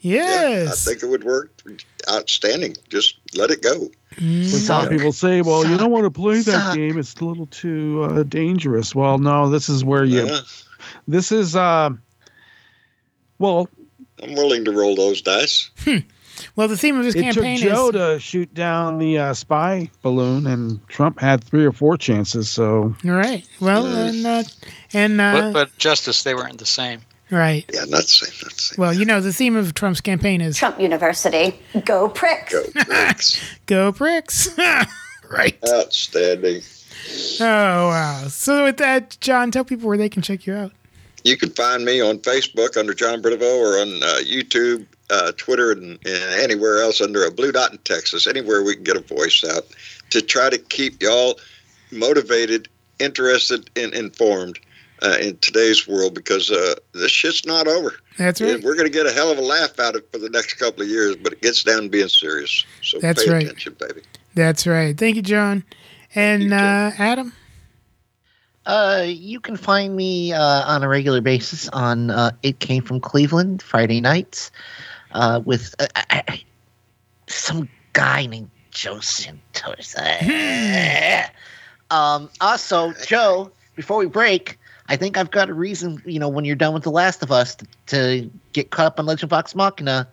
Yes. Yeah, I think it would work outstanding. Just let it go. Some people say, well, you don't want to play that game. It's a little too dangerous. Well, no, this is where you... Yeah. This is... well... I'm willing to roll those dice. Well, the theme of his campaign is... It took Joe to shoot down the spy balloon, and Trump had 3 or 4 chances, so... Right. Well, But Justice, they weren't the same. Right. Yeah, not the same. Well, you know, the theme of Trump's campaign is... Trump University. Go pricks. Go pricks. Go pricks. Right. Outstanding. Oh, wow. So with that, John, tell people where they can check you out. You can find me on Facebook under John Bretevo, or on YouTube, Twitter, and anywhere else under a Blue Dot in Texas, anywhere we can get a voice out to try to keep y'all motivated, interested, and informed in today's world, because this shit's not over. That's right. And we're going to get a hell of a laugh out of it for the next couple of years, but it gets down to being serious. So pay attention, baby. That's right. Thank you, John. And you, Adam? You can find me on a regular basis on It Came From Cleveland Friday nights with some guy named Joe Santorsa. Also, Joe, before we break, I think I've got a reason, you know, when you're done with The Last of Us, to get caught up on Legend of Vox Machina.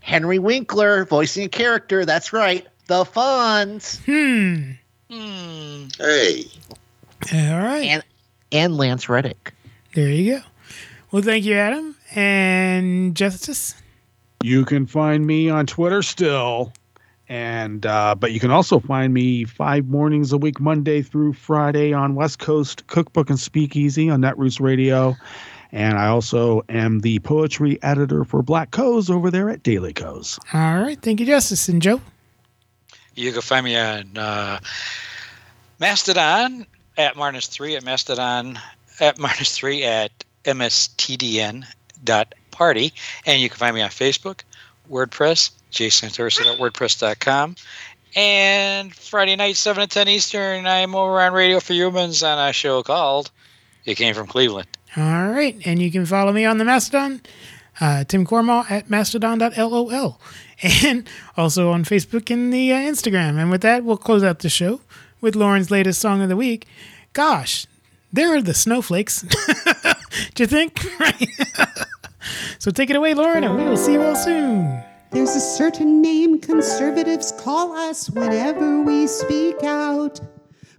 Henry Winkler voicing a character. That's right. The Fonz. Hey. All right. And Lance Reddick. There you go. Well, thank you, Adam. And Justice? You can find me on Twitter still. And but you can also find me 5 mornings a week, Monday through Friday, on West Coast Cookbook and Speakeasy on Netroots Radio. And I also am the poetry editor for Black Kos over there at Daily Kos. All right. Thank you, Justice. And Joe? You can find me on Mastodon at Marnus3, at Mastodon at Marnus3 at mstdn.party. And you can find me on Facebook, WordPress, jsantorsa.wordpress.com. And Friday night, 7 to 10 Eastern, I'm over on Radio for Humans on a show called It Came From Cleveland. All right. And you can follow me on the Mastodon, Tim Corrmel at mastodon.lol. And also on Facebook and the Instagram. And with that, we'll close out the show with Lauren's latest song of the week. Gosh, there are the snowflakes. Do you think? Right. So take it away, Lauren, and we will see you all soon. There's a certain name conservatives call us whenever we speak out.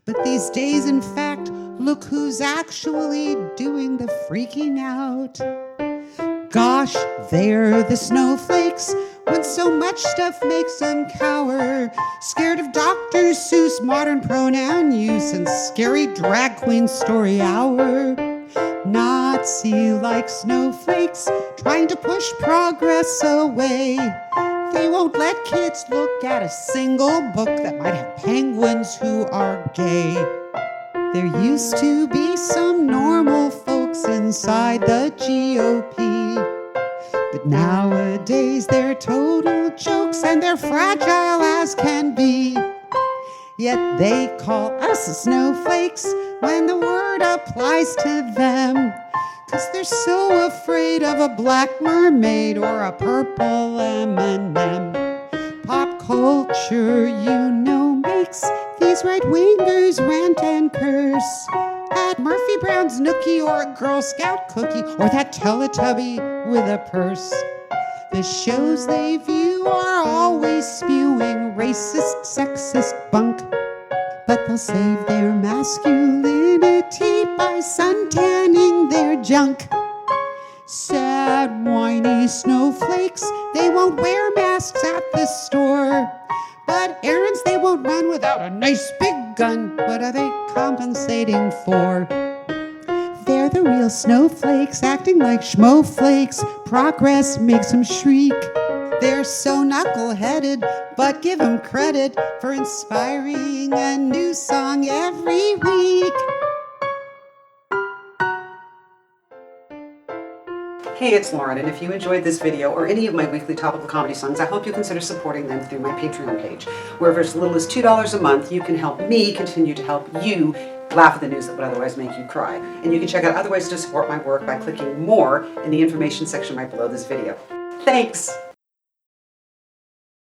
But these days, in fact, look who's actually doing the freaking out. Gosh, they're the snowflakes, when so much stuff makes them cower. Scared of Dr. Seuss, modern pronoun use, and scary drag queen story hour. Nazi-like snowflakes, trying to push progress away. They won't let kids look at a single book that might have penguins who are gay. There used to be some normal folks inside the GOP, but nowadays they're total jokes and they're fragile as can be. Yet they call us the snowflakes when the word applies to them, 'cause they're so afraid of a black mermaid or a purple M&M. Pop culture, you know, makes these right-wingers rant and curse at Murphy Brown's nookie or a Girl Scout cookie or that Teletubby with a purse. The shows they view are always spewing racist, sexist bunk, but they'll save their masculinity by suntanning their junk. Sad, whiny snowflakes, they won't wear masks at the store, but errands they won't run without a nice big gun. What are they compensating for? They're the real snowflakes, acting like schmoflakes. Progress makes them shriek. They're so knuckle-headed, but give them credit for inspiring a new song every week. Hey, it's Lauren, and if you enjoyed this video or any of my weekly topical comedy songs, I hope you consider supporting them through my Patreon page, where for as little as $2 a month, you can help me continue to help you laugh at the news that would otherwise make you cry. And you can check out other ways to support my work by clicking more in the information section right below this video. Thanks!